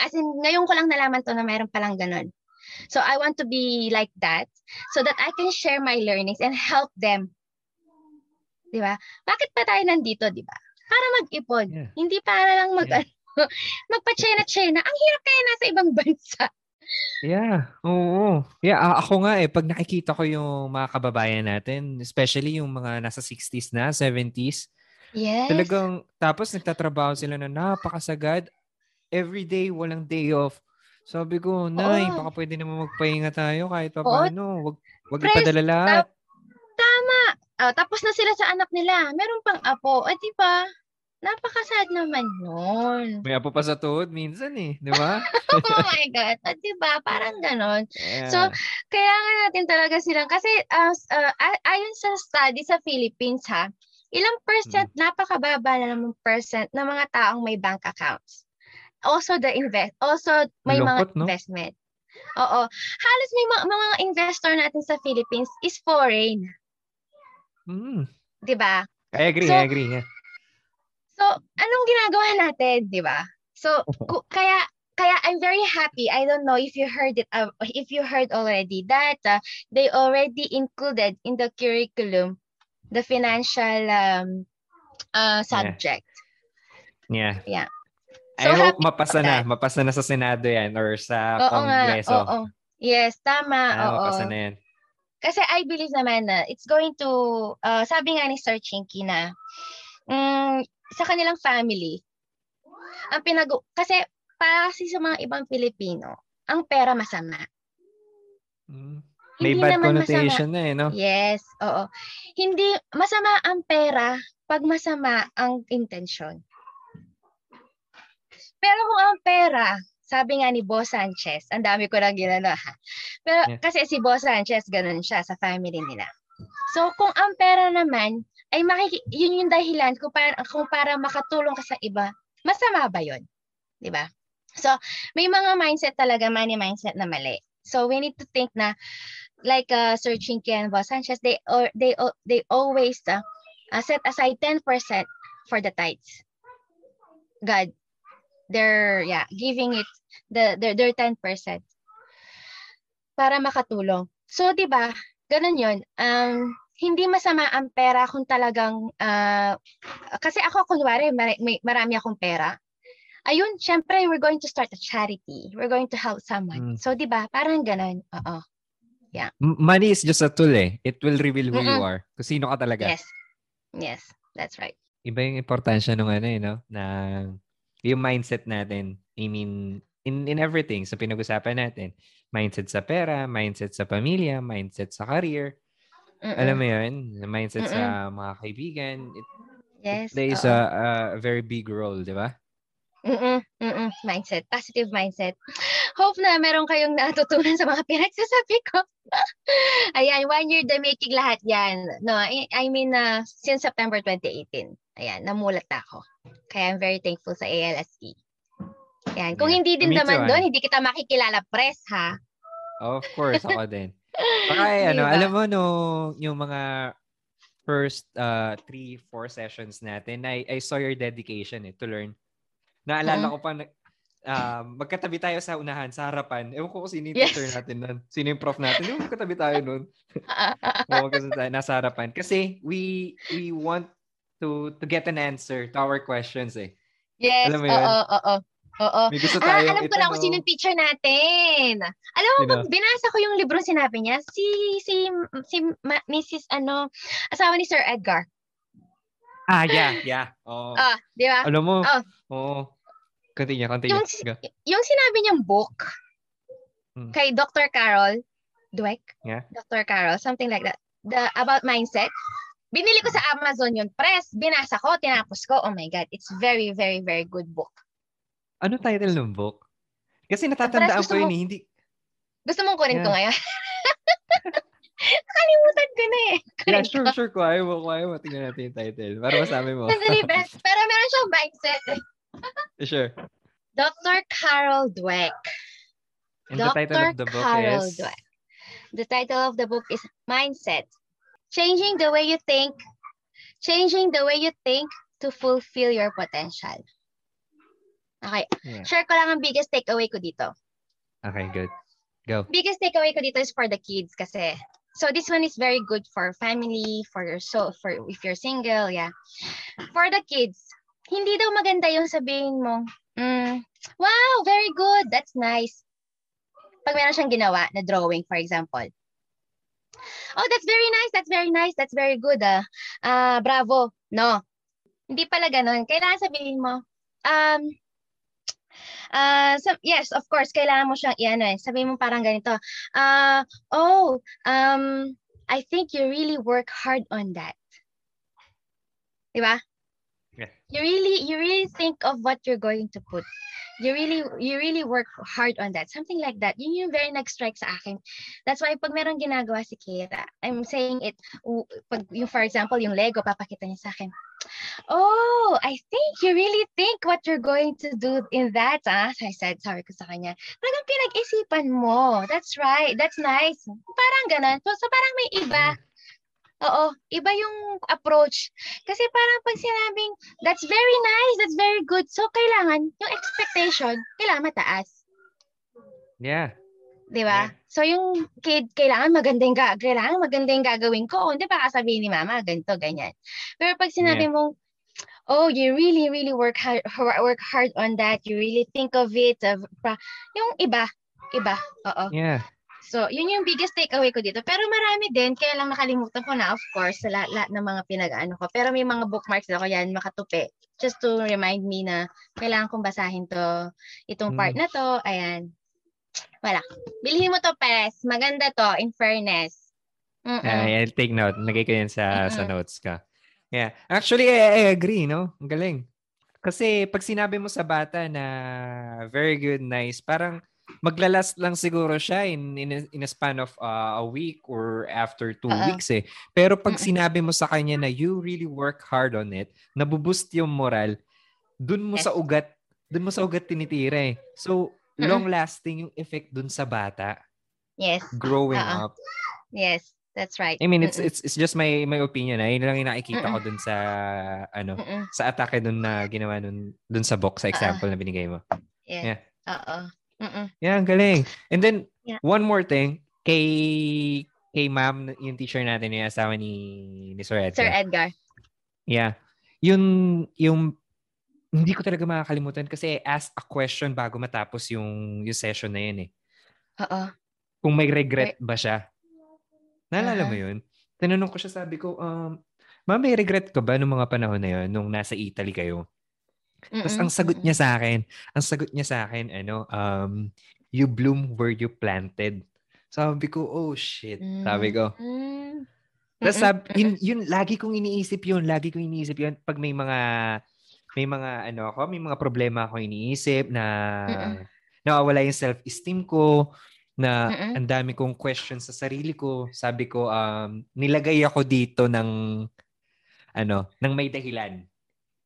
as in, ngayon ko lang nalaman to na meron palang ganun. So I want to be like that so that I can share my learnings and help them. Diba? Bakit pa tayo nandito, diba? Para mag-ipon. Yeah. Hindi para lang mag- yeah. magpa-China-China. Ang hirap kaya nasa ibang bansa. Yeah. Oo. Yeah, ako nga eh. Pag nakikita ko yung mga kababayan natin, especially yung mga nasa sixties na, seventies. Yes. Talagang, tapos nagtatrabaho sila na napakasagad. Every day, walang day off. Sabi ko, Nay, oh. baka pwede naman magpahinga tayo kahit pa paano. Huwag huwag ipadala lahat. Tama. Oh, tapos na sila sa anak nila. Meron pang apo. O, di ba? Napakasad naman yun. May apo pa sa tuhod minsan eh. Di ba? Oh my God. O, di ba? Parang ganon. Yeah. So, kaya nga natin talaga silang. Kasi uh, uh, ayon sa study sa Philippines ha, ilang percent, hmm. napakababa na naman percent ng mga taong may bank accounts. Also, the invest, also may Lungkot, mga investment. No? Oo. Halos may mga, mga investor natin sa Philippines is foreign. Mm. 'Di ba? I agree, so, I agree. Yeah. So, anong ginagawa natin, 'di ba? So, k- kaya kaya I'm very happy. I don't know if you heard it uh, if you heard already that uh, they already included in the curriculum the financial um uh subject. Yeah. Yeah. yeah. So, I hope mapasa na, mapasa na sa Senado 'yan or sa oo Kongreso. Oo, oo. Yes, tama. Ah, oo. Mapasa na 'yan. Kasi I believe naman na it's going to, uh, sabi nga ni Sir Chinkee na, um, sa kanilang family, ang pinago, kasi para kasi sa mga ibang Pilipino, ang pera masama. Mm. May bad connotation masama. Na eh, no? Yes, oo. Hindi, masama ang pera pag masama ang intention. Pero kung ang pera, sabi nga ni Bo Sanchez, ang dami ko lang ginano ha. Pero yeah. kasi si Bo Sanchez, ganun siya sa family nila. So kung ang pera naman, ay makik- yun yung dahilan kung para, kung para makatulong ka sa iba, masama ba yun? Diba? So may mga mindset talaga, money mindset na mali. So we need to think na, like uh, Sir Chinkee and Bo Sanchez, they, or, they, or, they always uh, uh, set aside ten percent for the tithes. God. They're yeah giving it the their their ten percent para makatulong. So 'di ba? Ganun 'yon. Um hindi masama ang pera kung talagang uh, kasi ako kunwari mar- may marami akong pera. Ayun, syempre we're going to start a charity. We're going to help someone. Mm. So 'di ba? Parang ganun. Oo. Yeah. Money is just a tool eh. It will reveal who Mm-mm. you are. Kung sino ka talaga. Yes. Yes, that's right. Iba yung importansya nung ano eh, no? Na yung mindset natin I mean, in, in everything. So pinag-usapan natin, mindset sa pera, mindset sa pamilya, mindset sa career. Mm-mm. Alam mo yun? Mindset Mm-mm. sa mga kaibigan. It, yes. There is a, a very big role, di ba? Mm-mm, mm-mm. Mindset. Positive mindset. Hope na meron kayong natutunan sa mga pinagsasabi ko. Ayan, one year the making lahat yan. No, I, I mean, uh, since September twenty eighteen. Ayan, namulat ako. Kaya I'm very thankful sa A L S E. Ayan. Kung yeah. hindi din naman doon, hindi kita makikilala, press, ha? Of course, ako din. Okay, ano, alam mo, no, yung mga first uh, three, four sessions natin, I, I saw your dedication eh, to learn. Naalala uh-huh. ko pa, uh, magkatabi tayo sa unahan, sa harapan. Ewan ko kung sino yung teacher yes. natin nun. Sino yung prof natin. Ewan magkatabi tayo nun. Nasa harapan. Kasi we we want to to get an answer to our questions eh. Yes. Alam mo yun? Oo, oo, oo. May gusto tayo. Ah, alam ko na kung sino yung teacher natin. Alam mo, pag binasa ko yung libro sinabi niya, si, si, si ma, Missus Ano, asawa ni Sir Edgar. Ah, yeah, yeah. Oh. Ah, di ba? Alam mo, oh. oh. Continue, continue. Yung, yung sinabi niyang book hmm. kay Doctor Carol Dweck, yeah. Doctor Carol, something like that, the about mindset. Binili ko sa Amazon yun, press, binasa ko, tinapos ko. Oh my God, it's very, very, very good book. Ano title ng book? Kasi natatandaan press, ko yun, mo, hindi... Gusto mong kunin yeah. ko ngayon? Nakalimutan ko na eh. Yeah, sure, sure. Kuhay mo, kuhay mo. Tingnan natin yung title. Para masabi mo. Pero meron siyang mindset eh. Sure. Doctor Carol Dweck. And Doctor the title of the book Carol is? Dweck. The title of the book is Mindset. Changing the way you think. Changing the way you think to fulfill your potential. Okay. Yeah. Share ko lang ang biggest takeaway ko dito. Okay, good. Go. Biggest takeaway ko dito is for the kids kasi. So this one is very good for family, for yourself, for if you're single, yeah. For the kids. Hindi daw maganda yung sabihin mong, mm, wow, very good, that's nice. Pag meron siyang ginawa na drawing, for example. Oh, that's very nice, that's very nice, that's very good. Ah, uh, bravo. No, hindi pala ganun. Kailangan sabihin mo, um, uh, so, yes, of course, kailangan mo siyang iano eh. Sabihin mo parang ganito, uh, oh, um, I think you really work hard on that. Diba? Yeah. You really, you really think of what you're going to put. You really, you really work hard on that. Something like that. Yun yung very nag-strike sa akin. That's why pag merong ginagawa si Keira, I'm saying it, pag, yung, for example, yung Lego, papakita niya sa akin. Oh, I think you really think what you're going to do in that. Ah? So I said, sorry ko sa kanya. Parang pinag-isipan mo. That's right. That's nice. Parang ganun. So, so parang may iba. Oo, iba yung approach. Kasi parang pag sinabing, that's very nice, that's very good. So, kailangan, yung expectation, kailangan mataas. Yeah. Diba? Yeah. So, yung kid, kailangan maganda yung, ga- kailangan maganda yung gagawin ko. O, di ba kasabihin ni mama, ganito, ganyan. Pero pag sinabi yeah. mong, oh, you really, really work hard, work hard on that. You really think of it. Of, yung iba, iba. Oo. Yeah. So, yun yung biggest takeaway ko dito. Pero marami din, kaya lang nakalimutan ko na, of course, sa lahat-lahat ng mga pinag-ano ko. Pero may mga bookmarks ako yan, makatupi. Just to remind me na kailangan kong basahin to, itong part na to. Ayan. Wala. Bilhin mo to, Pes. Maganda to, in fairness. Uh, I'll take note. Nagay ko yan sa, sa notes ka. Yeah. Actually, I, I agree, no? Ang galing. Kasi pag sinabi mo sa bata na very good, nice, parang maglalast lang siguro siya in, in, a, in a span of uh, a week or after two uh-oh. Weeks eh. Pero pag sinabi mo sa kanya na you really work hard on it, nabuboost yung moral, dun mo yes. sa ugat, dun mo sa ugat tinitira eh. So, uh-huh. long-lasting yung effect dun sa bata. Yes. Growing uh-oh. Up. Yes, that's right. I mean, it's uh-uh. it's it's just my my opinion eh. Yun lang yung nakikita uh-uh. ko dun sa, ano, uh-uh. sa atake dun na ginawa nun, dun sa book, sa example uh-uh. na binigay mo. Yes. Yeah. Oo. Mm-mm. Yeah, ang galing. And then, yeah. one more thing, kay, kay ma'am, yung teacher natin, yung asawa ni, ni Sir Edgar. Sir Edgar. Yeah. Yun, yung, hindi ko talaga makakalimutan kasi ask a question bago matapos yung, yung session na yun eh. Oo. Kung may regret ba siya. Naalala uh-huh. mo yun? Tinanong ko siya, sabi ko, um, ma'am, may regret ka ba nung mga panahon na yun, nung nasa Italy kayo? Tapos ang sagot niya sa akin, ang sagot niya sa akin, ano, um, you bloom where you planted. Sabi ko, oh shit. Sabi ko. Tapos sabi, yun, yun, lagi kong iniisip yun, lagi kong iniisip yun. Pag may mga, may mga, ano ako, may mga problema ako iniisip na, nawawala yung self-esteem ko, na ang dami kong questions sa sarili ko. Sabi ko, um, nilagay ako dito ng, ano, ng may dahilan.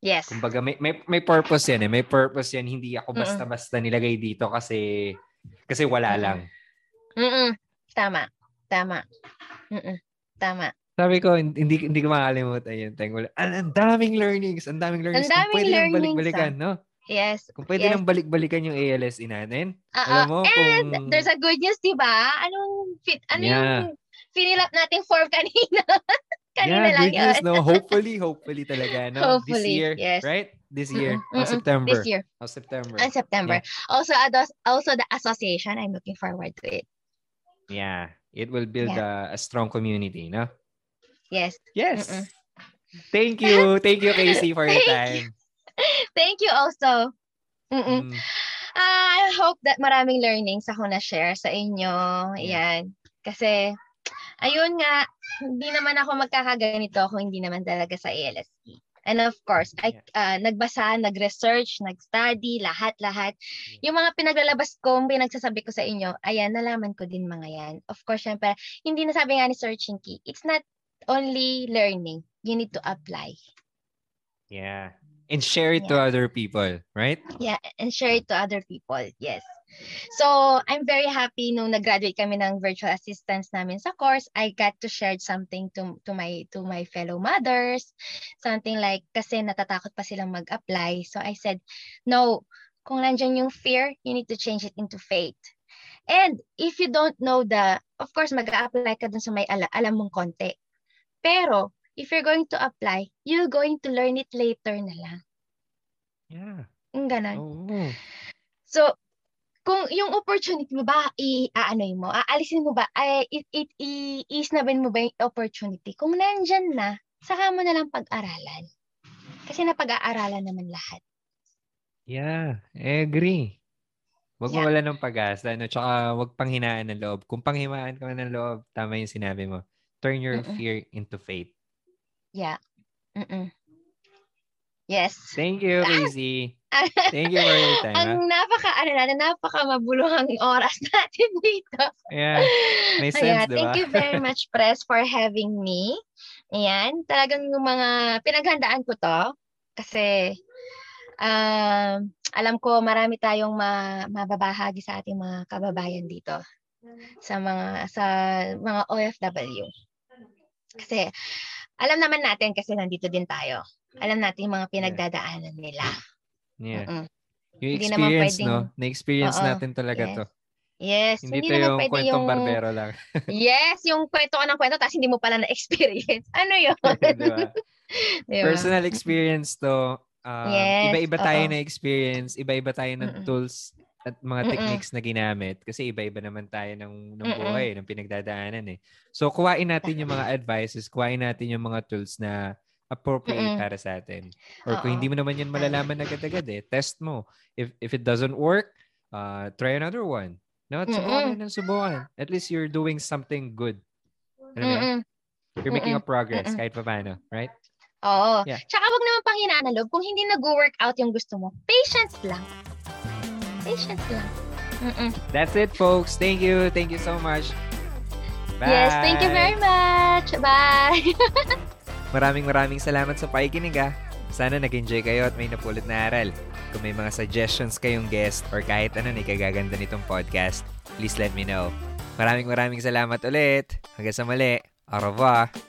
Yes. Kumbaga, may, may, may purpose yan eh. May purpose yan. Hindi ako basta-basta nilagay dito kasi, kasi wala Mm-mm. lang. Mm-mm. Tama. Tama. Mm-mm. Tama. Sabi ko, hindi, hindi ko makakalimutan yun. Ang daming learnings. Ang daming learnings. Ang daming pwede learnings. Pwede lang balik-balikan, no? Yes. Kung pwede yes. lang balik-balikan yung A L S inatin. Uh, alam mo, and kung... there's a good news, di ba? Anong fit, ano yeah. yung finilap natin for kanina? kanina yeah, lang good news, no? Hopefully, hopefully talaga, no? Hopefully, this year, yes. right? This year, mm-mm, September. This year. Oh, September. On September. Yeah. Also, also the association, I'm looking forward to it. Yeah. It will build yeah. a, a strong community, no? Yes. Yes. Mm-mm. Thank you. Thank you, Casey, for your time. You. Thank you also. Mm. Uh, I hope that maraming learnings ako na-share sa inyo. Yeah. Ayan. Kasi, ayun nga, hindi naman ako magkakaganito kung hindi naman talaga sa A L S P. And of course, I, uh, nagbasa, nag-research, nag-study, lahat-lahat. Yung mga pinaglalabas ko, pinagsasabi ko sa inyo, ayan, nalaman ko din mga yan. Of course, syempre, hindi nasabi nga ni Sir Chinkee, it's not only learning. You need to apply. Yeah. And share it yeah. to other people, right? Yeah, and share it to other people, yes. So, I'm very happy nung nag-graduate kami ng virtual assistants namin sa course, I got to share something to, to, my, to my fellow mothers, something like, kasi natatakot pa silang mag-apply. So, I said, no, kung nandyan yung fear, you need to change it into faith. And if you don't know the, of course, mag-a-apply ka dun sa may ala, alam mong konti. Pero, if you're going to apply, you're going to learn it later na lang. Yeah. Ganon. Oh. So, kung yung opportunity mo ba, i-aanoy mo, aalisin mo ba, i-isnabin mo ba yung opportunity? Kung nandyan na, saka mo na lang pag-aralan. Kasi napag-aaralan naman lahat. Yeah, I agree. Huwag yeah. mawala ng pag-asa. No? Tsaka huwag panghinaan ng loob. Kung panghimaan ka ng loob, tama yung sinabi mo. Turn your Mm-mm. fear into faith. Yeah. Mm-mm. Yes. Thank you, Casey. Thank you for your time. Ang ha? napaka, ano natin, napaka mabuluhang oras natin dito. Yeah. May sense, yeah, diba? Thank you very much, Press, for having me. Ayan. Talagang yung mga, pinaghandaan ko to. Kasi, um, alam ko, marami tayong ma, mababahagi sa ating mga kababayan dito. Sa mga, sa mga O F W. Kasi, alam naman natin kasi nandito din tayo. Alam natin yung mga pinagdadaanan nila. Yeah. Mm-mm. Yung hindi experience, pwedeng, no? Na-experience oo, natin talaga yes. to. Yes. Hindi, hindi to yung kwentong yung... barbero lang. yes, yung kwento ko ng kwento tapos hindi mo pala na-experience. Ano yun? diba? diba? Personal experience to. Um, yes, iba-iba tayo oo. na-experience. Iba-iba tayo ng Mm-mm. tools at mga Mm-mm. techniques na ginamit kasi iba-iba naman tayo ng, ng buhay, ng pinagdadaanan eh. So, kuhain natin yung mga advices, kuhain natin yung mga tools na appropriate Mm-mm. para sa atin. Or Uh-oh. kung hindi mo naman yun malalaman agad-agad eh, test mo. If if it doesn't work, uh, try another one. No, subukan ng subukan. At least you're doing something good. Ano yun? You're making a progress kahit pa paano, right? Oo. Yeah. Tsaka wag naman panghinaan ng loob. Kung hindi nag-work out yung gusto mo, patience lang. Patience lang. Mm-mm. That's it, folks. Thank you. Thank you so much. Bye. Yes, thank you very much. Bye. Maraming maraming salamat sa pakikinig ah. Sana nag-enjoy kayo at may napulot na aral. Kung may mga suggestions kayong guest or kahit ano na ikagaganda nitong podcast, please let me know. Maraming maraming salamat ulit. Hanggang sa mali. Au revoir.